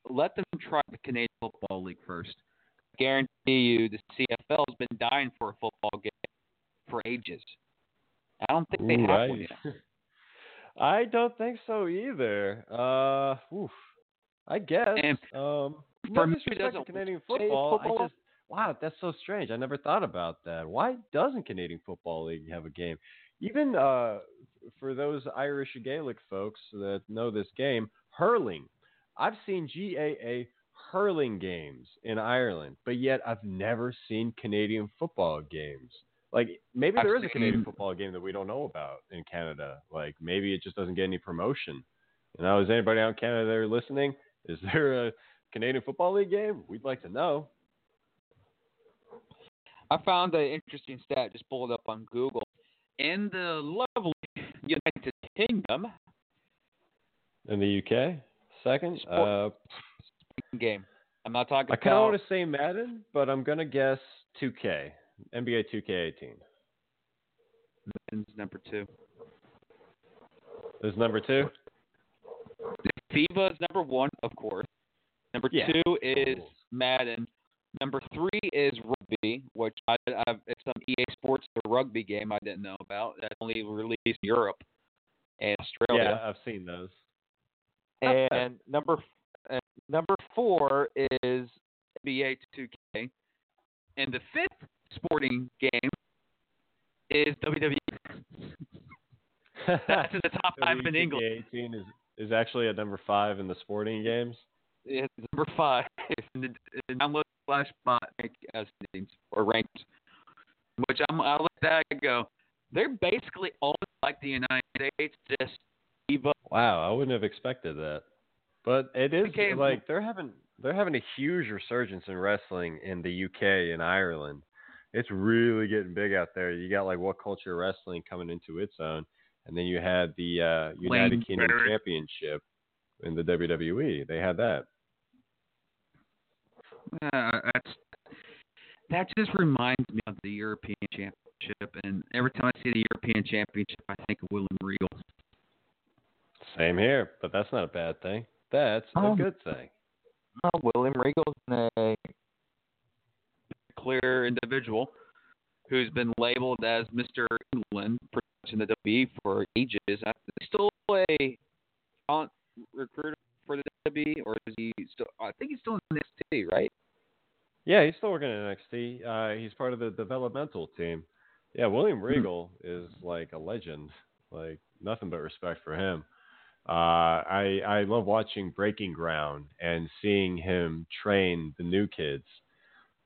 let them try the Canadian Football League first. I guarantee you the CFL has been dying for a football game for ages. I don't think they have one yet. I don't think so either. I guess. For me, it doesn't Canadian football. wow, that's so strange. I never thought about that. Why doesn't Canadian Football League have a game? Even for those Irish Gaelic folks that know this game, hurling. I've seen GAA hurling games in Ireland, but yet I've never seen Canadian football games. Like, maybe there is a Canadian football game that we don't know about in Canada. Like, maybe it just doesn't get any promotion. You know, is anybody out in Canada there listening? Is there a Canadian Football League game? We'd like to know. I found an interesting stat, just pulled up on Google. In the lovely United Kingdom. In the UK? Second? Game. I'm not talking about... I kind of want to say Madden, but I'm going to guess 2K. NBA 2K18. Madden's number two. Is number two? FIBA is number one, of course. Number two is Madden. Number three is rugby, which it's some EA Sports rugby game I didn't know about. That's only released in Europe and Australia. Yeah, I've seen those. And number four is NBA 2K. And the fifth sporting game is WWE. That's in the top five in England. 18 is actually at number five in the sporting games. It's number five in the download slash bot rankings, which I'll let that go. They're basically all like the United States. Just Eva. Wow, I wouldn't have expected that, but it is like they're having a huge resurgence in wrestling in the UK and Ireland. It's really getting big out there. You got like What Culture Wrestling coming into its own, and then you had the United Kingdom Championship in the WWE. They had that. That just reminds me of the European Championship, and every time I see the European Championship, I think of William Regal. Same here, but that's not a bad thing. That's a good thing. William Regal's a clear individual who's been labeled as Mr. England in the WWE for ages. Is he still a talent recruiter for the WWE, or is he still? I think he's still in NXT, right? Yeah, he's still working in NXT. He's part of the developmental team. Yeah, William Regal is like a legend. Like nothing but respect for him. I love watching Breaking Ground and seeing him train the new kids.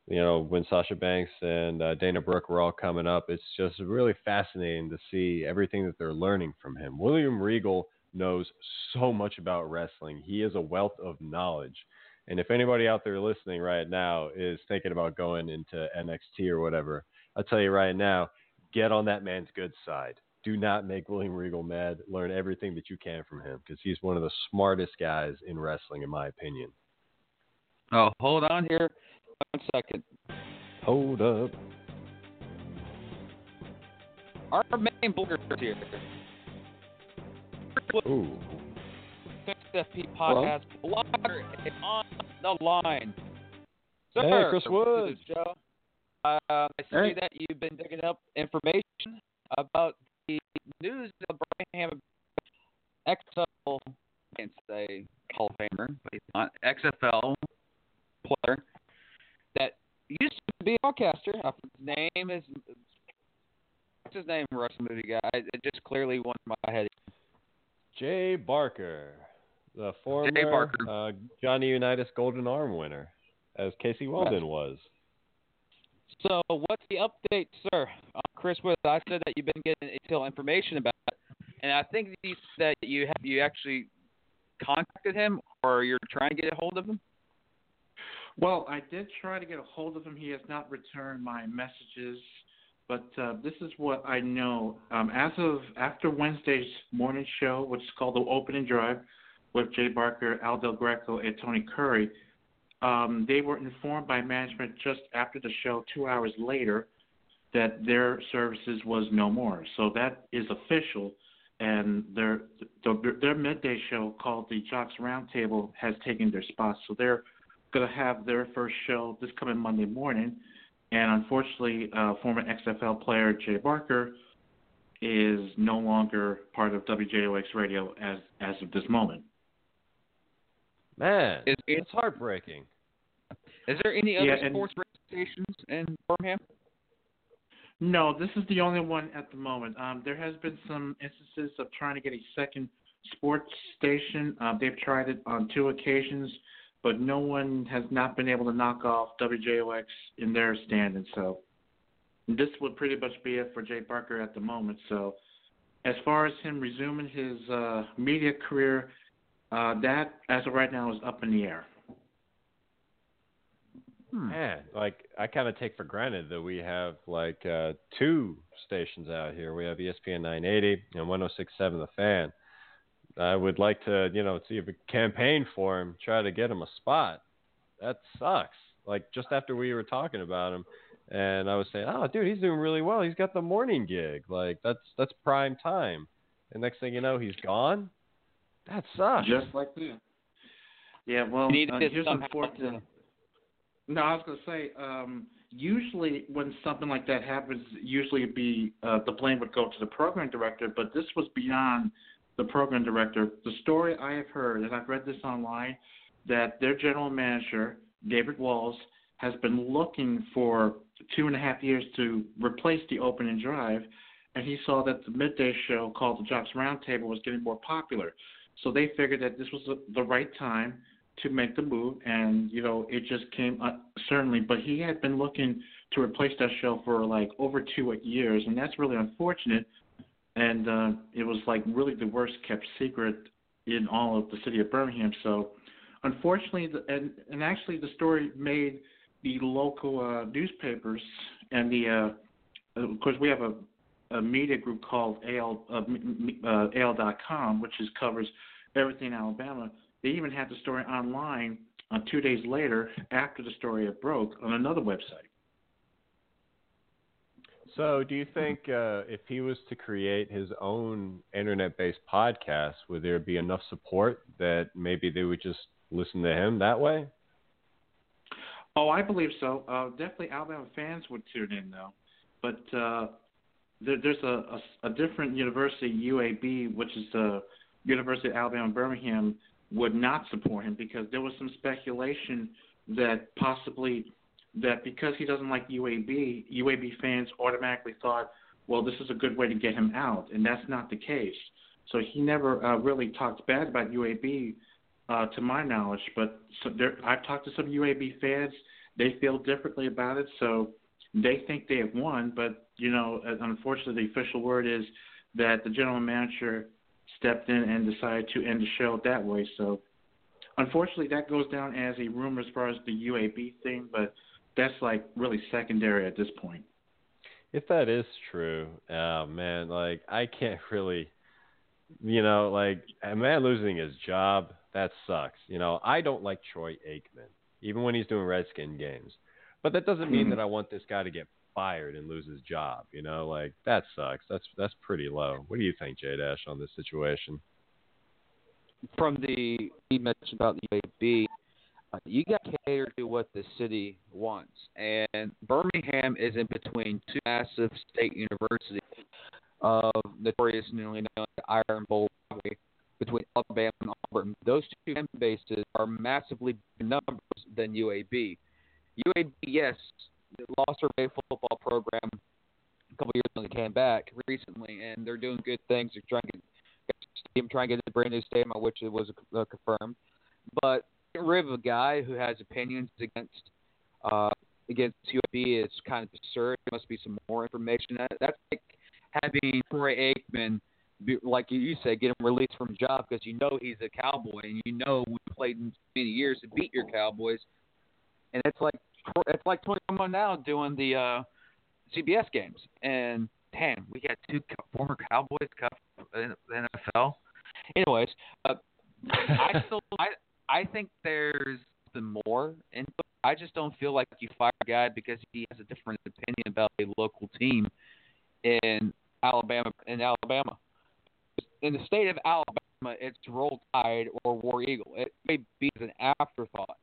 You know, when Sasha Banks and Dana Brooke were all coming up, it's just really fascinating to see everything that they're learning from him. William Regal knows so much about wrestling. He is a wealth of knowledge. And if anybody out there listening right now is thinking about going into NXT or whatever, I'll tell you right now, get on that man's good side. Do not make William Regal mad. Learn everything that you can from him because he's one of the smartest guys in wrestling, in my opinion. Oh, hold on here. 1 second. Hold up. Our main blogger here. Ooh. XFP podcast blogger is on the line. Sir, hey, Chris Woods. Joe. I see that you've been digging up information about the news of Birmingham XFL. I can't say Hall of Famer, but he's not XFL player that used to be a broadcaster. What's his name? Russell movie guy. It just clearly went in my head. Jay Barker, the former Johnny Unitas Golden Arm winner, as Casey Weldon was. So what's the update, sir? Chris Woods, I said that you've been getting detailed information about it, and I think that you actually contacted him or you're trying to get a hold of him? Well, I did try to get a hold of him. He has not returned my messages, but this is what I know. As of after Wednesday's morning show, which is called The Opening Drive, with Jay Barker, Al Del Greco, and Tony Curry, they were informed by management just after the show, 2 hours later, that their services was no more. So that is official, and their midday show called the Jocks Roundtable has taken their spot. So they're going to have their first show this coming Monday morning, and unfortunately, former XFL player Jay Barker is no longer part of WJOX Radio as of this moment. Man, it's heartbreaking. Is there any other sports radio stations in Birmingham? No, this is the only one at the moment. There has been some instances of trying to get a second sports station. They've tried it on 2 occasions, but no one has not been able to knock off WJOX in their standing. So this would pretty much be it for Jay Barker at the moment. So as far as him resuming his media career, that as of right now is up in the air. Man, like, I kind of take for granted that we have, like, 2 stations out here. We have ESPN 980 and 106.7 The Fan. I would like to, you know, see if we campaign for him, try to get him a spot. That sucks. Like, just after we were talking about him, and I was saying, oh, dude, he's doing really well. He's got the morning gig. Like, that's prime time. And next thing you know, he's gone. That sucks. Just like that. Yeah, well, here's unfortunate. No, I was going to say, usually when something like that happens, usually it'd be the blame would go to the program director, but this was beyond the program director. The story I have heard, and I've read this online, that their general manager, David Walls, has been looking for 2.5 years to replace the opening drive, and he saw that the midday show called the Jocks Roundtable was getting more popular. So they figured that this was the right time to make the move, and, you know, it just came up, certainly. But he had been looking to replace that show for, like, over 2 years, and that's really unfortunate. And it was, like, really the worst-kept secret in all of the city of Birmingham. So, unfortunately, and actually the story made the local newspapers and the of course, we have a media group called AL.com, which covers everything in Alabama. They even had the story online 2 days later after the story had broke on another website. So do you think if he was to create his own internet-based podcast, would there be enough support that maybe they would just listen to him that way? Oh, I believe so. Definitely Alabama fans would tune in, though. But there's a different university, UAB, which is the University of Alabama Birmingham, would not support him because there was some speculation that possibly that because he doesn't like UAB, UAB fans automatically thought, well, this is a good way to get him out, and that's not the case. So he never really talked bad about UAB to my knowledge, but I've talked to some UAB fans. They feel differently about it, so they think they have won, but, you know, unfortunately the official word is that the general manager stepped in and decided to end the show that way. So, unfortunately, that goes down as a rumor as far as the UAB thing, but that's, like, really secondary at this point. If that is true, oh, man, like, I can't really, you know, like, a man losing his job, that sucks. You know, I don't like Troy Aikman, even when he's doing Redskin games. But that doesn't mean that I want this guy to get fired and lose his job, you know, like that sucks. That's pretty low. What do you think, Jay Dash, on this situation? From the he mentioned about the UAB, you got to cater to what the city wants, and Birmingham is in between 2 massive state universities of notorious known as the Iron Bowl rivalry between Alabama and Auburn. Those 2 fan bases are massively bigger numbers than UAB. UAB, yes, lost their way football program a couple years ago. They came back recently, and they're doing good things. They're trying to get a brand new statement, which it was confirmed. But getting rid of a guy who has opinions against UAB is kind of absurd. There must be some more information. That's like having Troy Aikman, like you said, get him released from a job because you know he's a Cowboy, and you know we played in many years to beat your Cowboys. And it's like 21 now doing the CBS games. And, damn, we got 2 former Cowboys in the NFL. Anyways, I think there's something more. And I just don't feel like you fire a guy because he has a different opinion about a local team in Alabama. In the state of Alabama, it's Roll Tide or War Eagle. It may be an afterthought.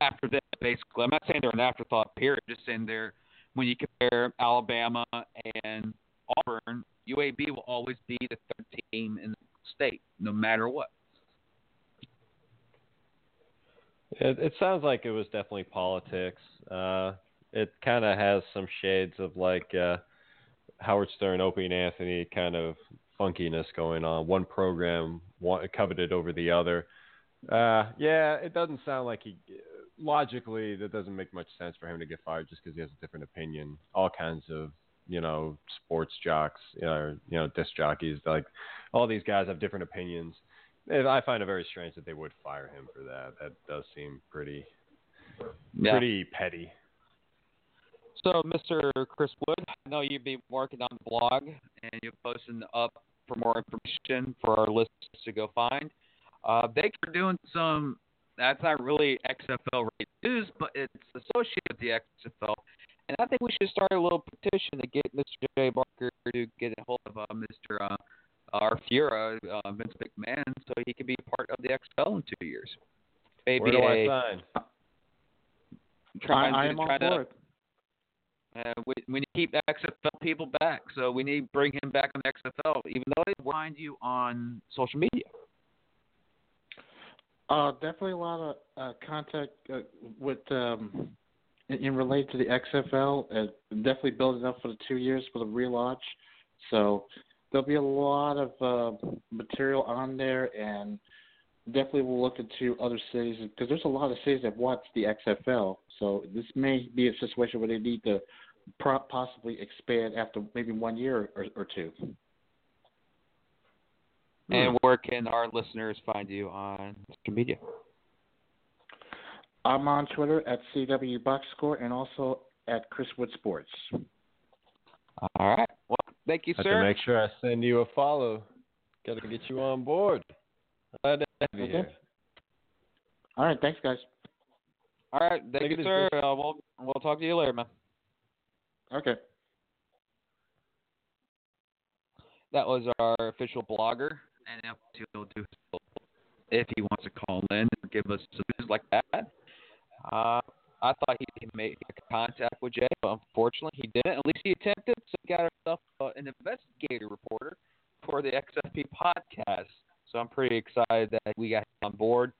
After that, basically, I'm not saying they're an afterthought. Period. Just saying they're when you compare Alabama and Auburn, UAB will always be the third team in the state, no matter what. It sounds like it was definitely politics. It kind of has some shades of like Howard Stern, Opie and Anthony kind of funkiness going on. One program coveted over the other. Yeah, it doesn't sound like he logically that doesn't make much sense for him to get fired just because he has a different opinion. All kinds of sports jocks or disc jockeys, like all these guys have different opinions. I find it very strange that they would fire him for that. That does seem pretty petty. So, Mr. Chris Wood, I know you've been working on the blog, and you're posting up for more information for our listeners to go find. They are doing some, that's not really XFL-related news, but it's associated with the XFL. And I think we should start a little petition to get Mr. Jay Barker to get a hold of Mr. Arfiera, Vince McMahon, so he can be part of the XFL in 2 years. Maybe where do I sign? I'm on board. We need to keep XFL people back, so we need to bring him back on XFL, even though they find you on social media. Definitely a lot of contact with in relate to the XFL, and definitely building up for the 2 years for the relaunch. So there'll be a lot of material on there, and definitely we'll look into other cities because there's a lot of cities that watch the XFL. So this may be a situation where they need to possibly expand after maybe 1 year or two. And where can our listeners find you on social media? I'm on Twitter at CW Box Score and also at Chris Wood Sports. All right. Well, thank you, sir. I have to make sure I send you a follow. Got to get you on board. Glad to have you here. All right. Thanks, guys. All right. Thank you, sir. We'll talk to you later, man. Okay. That was our official blogger. And he'll do if he wants to call in and give us some news like that. I thought he made contact with Jay, but unfortunately he didn't. At least he attempted, so he got himself an investigative reporter for the XFP podcast. So I'm pretty excited that we got him on board.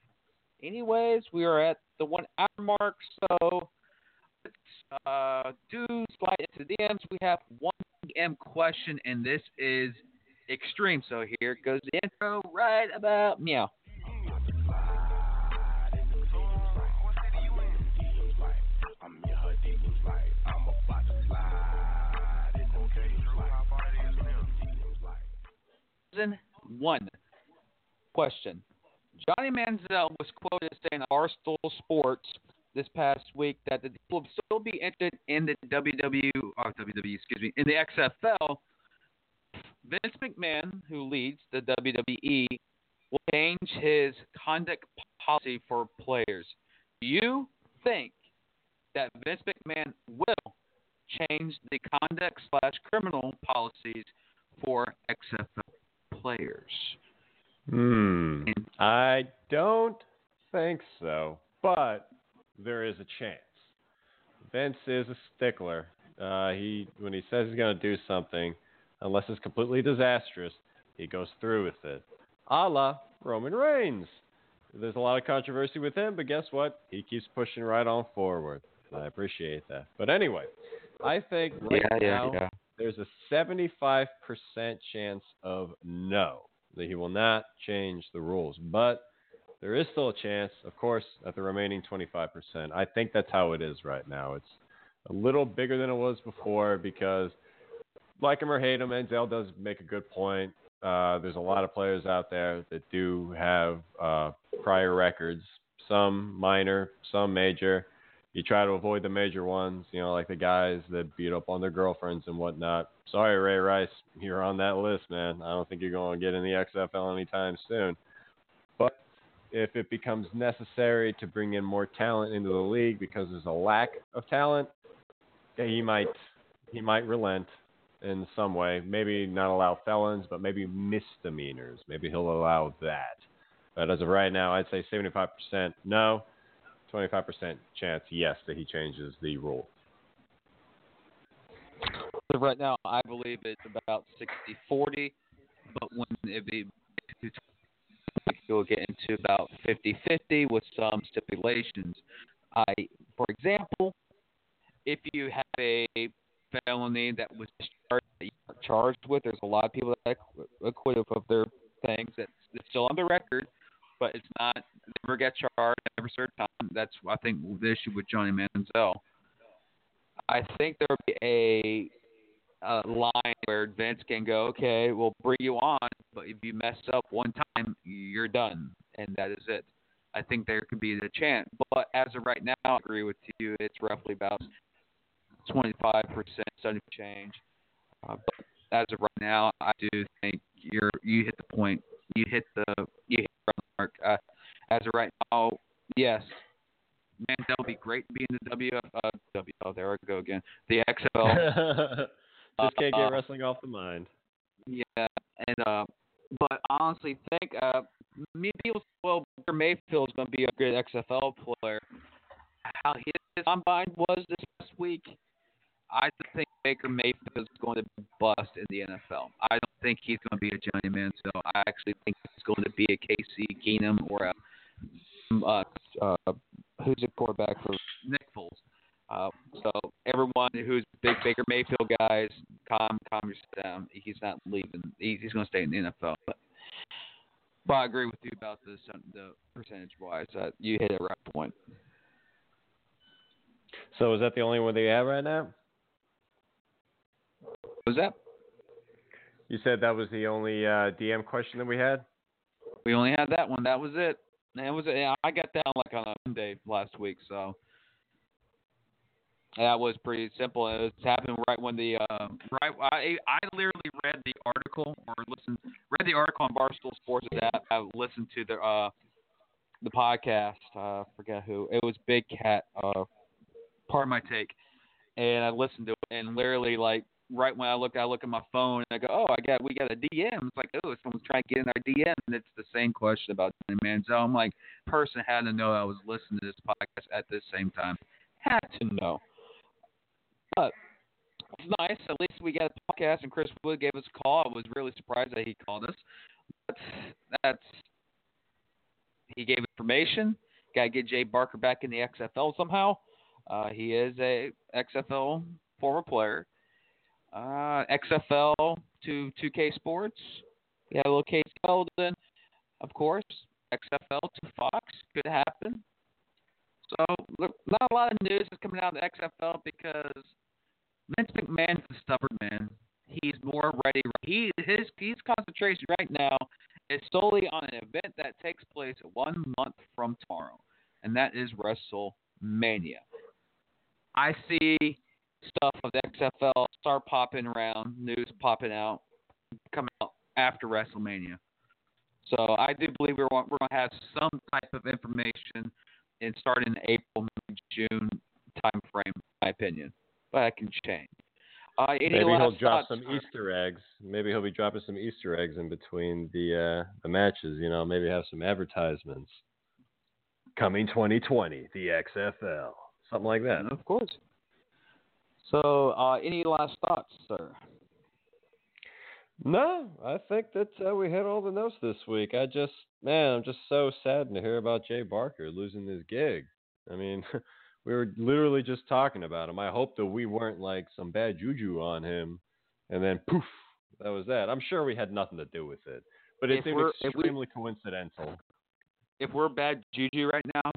Anyways, we are at the 1 hour mark, so let's do slide into the DMs. We have one DM question, and this is extreme. So here goes the intro right about meow. One question. Johnny Manziel was quoted as saying on Barstool Sports this past week that the team will still be interested in the in the XFL. Vince McMahon, who leads the WWE, will change his conduct policy for players. Do you think that Vince McMahon will change the conduct / criminal policies for XFL players? I don't think so, but there is a chance. Vince is a stickler. When he says he's going to do something, unless it's completely disastrous, he goes through with it. A la Roman Reigns. There's a lot of controversy with him, but guess what? He keeps pushing right on forward. I appreciate that. But anyway, I think right now there's a 75% chance of no, that he will not change the rules. But there is still a chance, of course, at the remaining 25%. I think that's how it is right now. It's a little bigger than it was before because like him or hate him, Manziel does make a good point. There's a lot of players out there that do have prior records, some minor, some major. You try to avoid the major ones, like the guys that beat up on their girlfriends and whatnot. Sorry, Ray Rice, you're on that list, man. I don't think you're going to get in the XFL anytime soon. But if it becomes necessary to bring in more talent into the league because there's a lack of talent, he might relent in some way. Maybe not allow felons, but maybe misdemeanors. Maybe he'll allow that. But as of right now, I'd say 75% no, 25% chance yes that he changes the rule. So right now, I believe it's about 60-40, but when it be think you'll get into about 50-50 with some stipulations. For example, if you have a felony that was discharged that you were charged with, there's a lot of people that are acquitted of their things that's still on the record, but it's not, never got charged, never served time. That's, I think, the issue with Johnny Manziel. I think there will be a line where Vince can go, okay, we'll bring you on, but if you mess up one time, you're done, and that is it. I think there could be the chance, but as of right now, I agree with you, it's roughly about 25% sudden change. But as of right now, I do think you hit the point. You hit the mark. As of right now, yes, man, that would be great to be in the The XFL. Just can't get wrestling off the mind. Yeah, and but honestly, think many people say, well, Baker Mayfield's going to be a good XFL player. How his combine was this past week, I think Baker Mayfield is going to be bust in the NFL. I don't think he's going to be a Johnny Manziel. I actually think it's going to be a Casey Keenum or who's a quarterback for Nick Foles. So everyone who's big Baker Mayfield guys, calm yourself down. He's not leaving. He's going to stay in the NFL. But I agree with you about the percentage-wise. You hit it right point. So is that the only one they have right now? What was that? You said that was the only DM question that we had? We only had that one. That was it. I got down like on a Monday last week, so that was pretty simple. It was happened right when the I literally read the article on Barstool Sports app. I listened to the podcast. Forget who it was. Big Cat. Part of my take, and I listened to it, and literally, like, right when I look at my phone, and I go, we got a DM. It's like, oh, someone's trying to get in our DM, and it's the same question about Johnny Manziel. I'm like, person had to know I was listening to this podcast at the same time. Had to know. But it's nice. At least we got a podcast, and Chris Wood gave us a call. I was really surprised that he called us. But he gave information. Got to get Jay Barker back in the XFL somehow. He is a XFL former player. XFL to 2K Sports. We have a little Case Golden, of course. XFL to Fox could happen. So not a lot of news is coming out of the XFL because Vince McMahon's a stubborn man. He's more ready. His concentration right now is solely on an event that takes place 1 month from tomorrow, and that is WrestleMania. I see stuff of the XFL start popping around, news popping out, coming out after WrestleMania. So I do believe we're going to have some type of information and starting in April, June time frame, in my opinion. But that can change. Maybe he'll drop some Easter eggs. Maybe he'll be dropping some Easter eggs in between the matches. You know, maybe have some advertisements. Coming 2020, the XFL. Something like that. Of course. So, any last thoughts, sir? No, I think that we hit all the notes this week. I'm just so saddened to hear about Jay Barker losing this gig. I mean, we were literally just talking about him. I hope that we weren't like some bad juju on him, and then poof, that was that. I'm sure we had nothing to do with it, but it seemed extremely coincidental. If we're bad juju right now,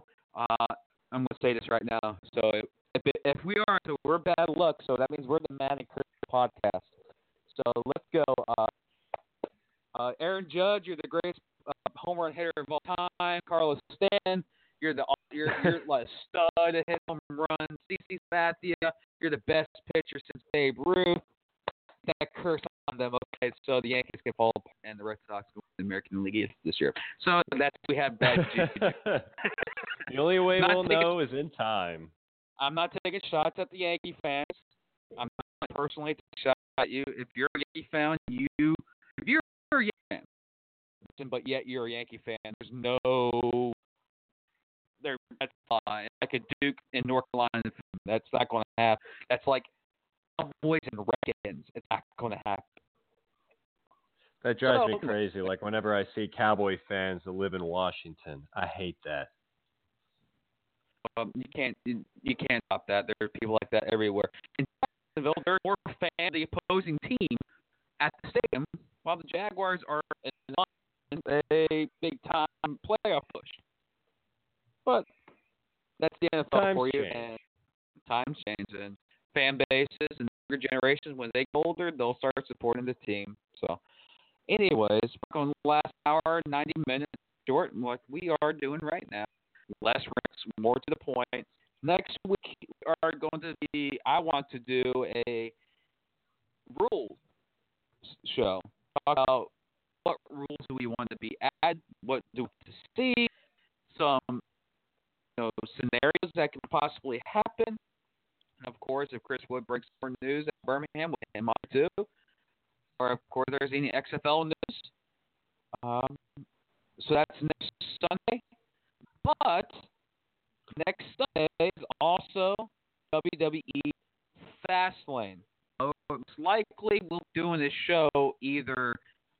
I'm gonna say this right now. So if we are, so we're bad luck. So that means we're the Madden Chris podcast. So let's go. Aaron Judge, you're the greatest home run hitter of all time. Carlos Stanton, you're like stud at hit home runs. CeCe Sabathia, you're the best pitcher since Babe Ruth. That curse on them. Okay, so the Yankees can fall apart and the Red Sox go to the American League East this year. So that's we have bad juju. The only way we'll know is in time. I'm not taking shots at the Yankee fans. I'm not personally taking shots at you. If you're a Yankee fan, but yet you're a Yankee fan, there's no there. That's like a Duke in North Carolina. That's not going to happen. That's like Cowboys and Redskins. It's not going to happen. That drives me crazy. Like, whenever I see Cowboy fans that live in Washington, I hate that. You can't stop that. There are people like that everywhere. In Jacksonville, there are more fans of the opposing team at the stadium, while the Jaguars are in a big-time playoff push. But that's the NFL time for you. And times change. And fan bases and younger generations, when they get older, they'll start supporting the team. So, anyways, we're going the last hour, 90 minutes short, and like we are doing right now. Less ranks, more to the point. Next week, we are going to be, I want to do a rules show. Talk about what rules do we want to be at, what do we see, some scenarios that could possibly happen. And of course, if Chris Wood breaks more news at Birmingham, with him on too. Or, of course, there's any XFL news. So that's next Sunday. But next Sunday is also WWE Fastlane. So it's likely we'll be doing this show either.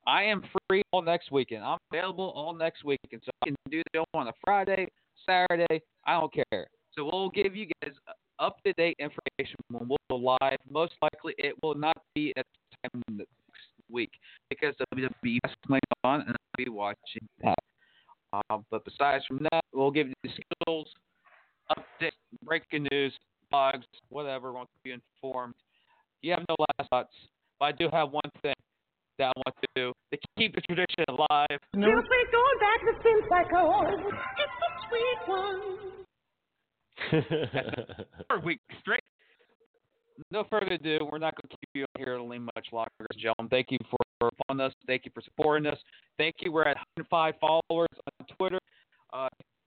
I am free all next weekend. I'm available all next weekend. So I can do the show on a Friday, Saturday. I don't care. So we'll give you guys up-to-date information when we'll go live. Most likely it will not be at the time next week because WWE Fastlane is on and I'll be watching that. But besides from that, we'll give you the schedules, updates, breaking news, blogs, whatever. Want to be informed. You have no last thoughts, but I do have one thing that I want to do to keep the tradition alive. No. Feels like going back to Sin Psycho. It's a sweet one. For a week straight. No further ado, we're not going to keep you here much longer, gentlemen. Thank you for following us. Thank you for supporting us. Thank you. We're at 105 followers on Twitter.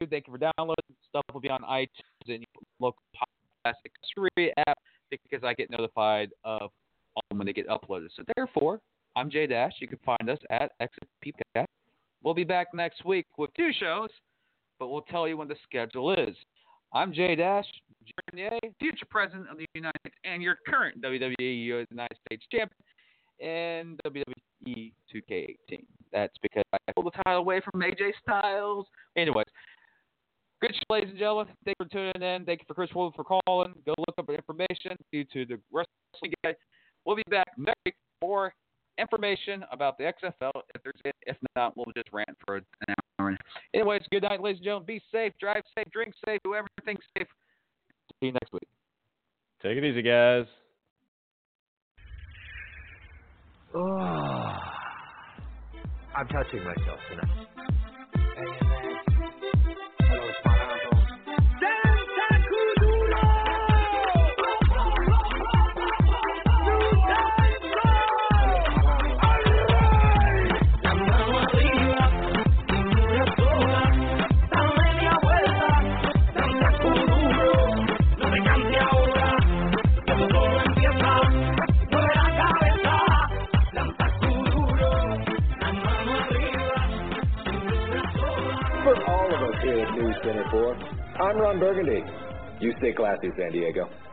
Thank you for downloading. Stuff will be on iTunes and your local podcast accessory app because I get notified of when they get uploaded. So therefore, I'm Jay Dash. You can find us at XFPcast. We'll be back next week with two shows, but we'll tell you when the schedule is. I'm Jay Dash, future president of the United States and your current WWE United States champion and WWE 2K18. That's because I pulled the title away from AJ Styles. Anyways, good show, ladies and gentlemen. Thank you for tuning in. Thank you for Chris Wood for calling. Go look up information due to the wrestling guy. We'll be back next week for information about the XFL. If not, we'll just rant for an hour. Anyways, good night, ladies and gentlemen. Be safe, drive safe, drink safe, do everything safe. See you next week. Take it easy, guys. Oh, I'm touching myself tonight. I'm Ron Burgundy. You stay classy, San Diego.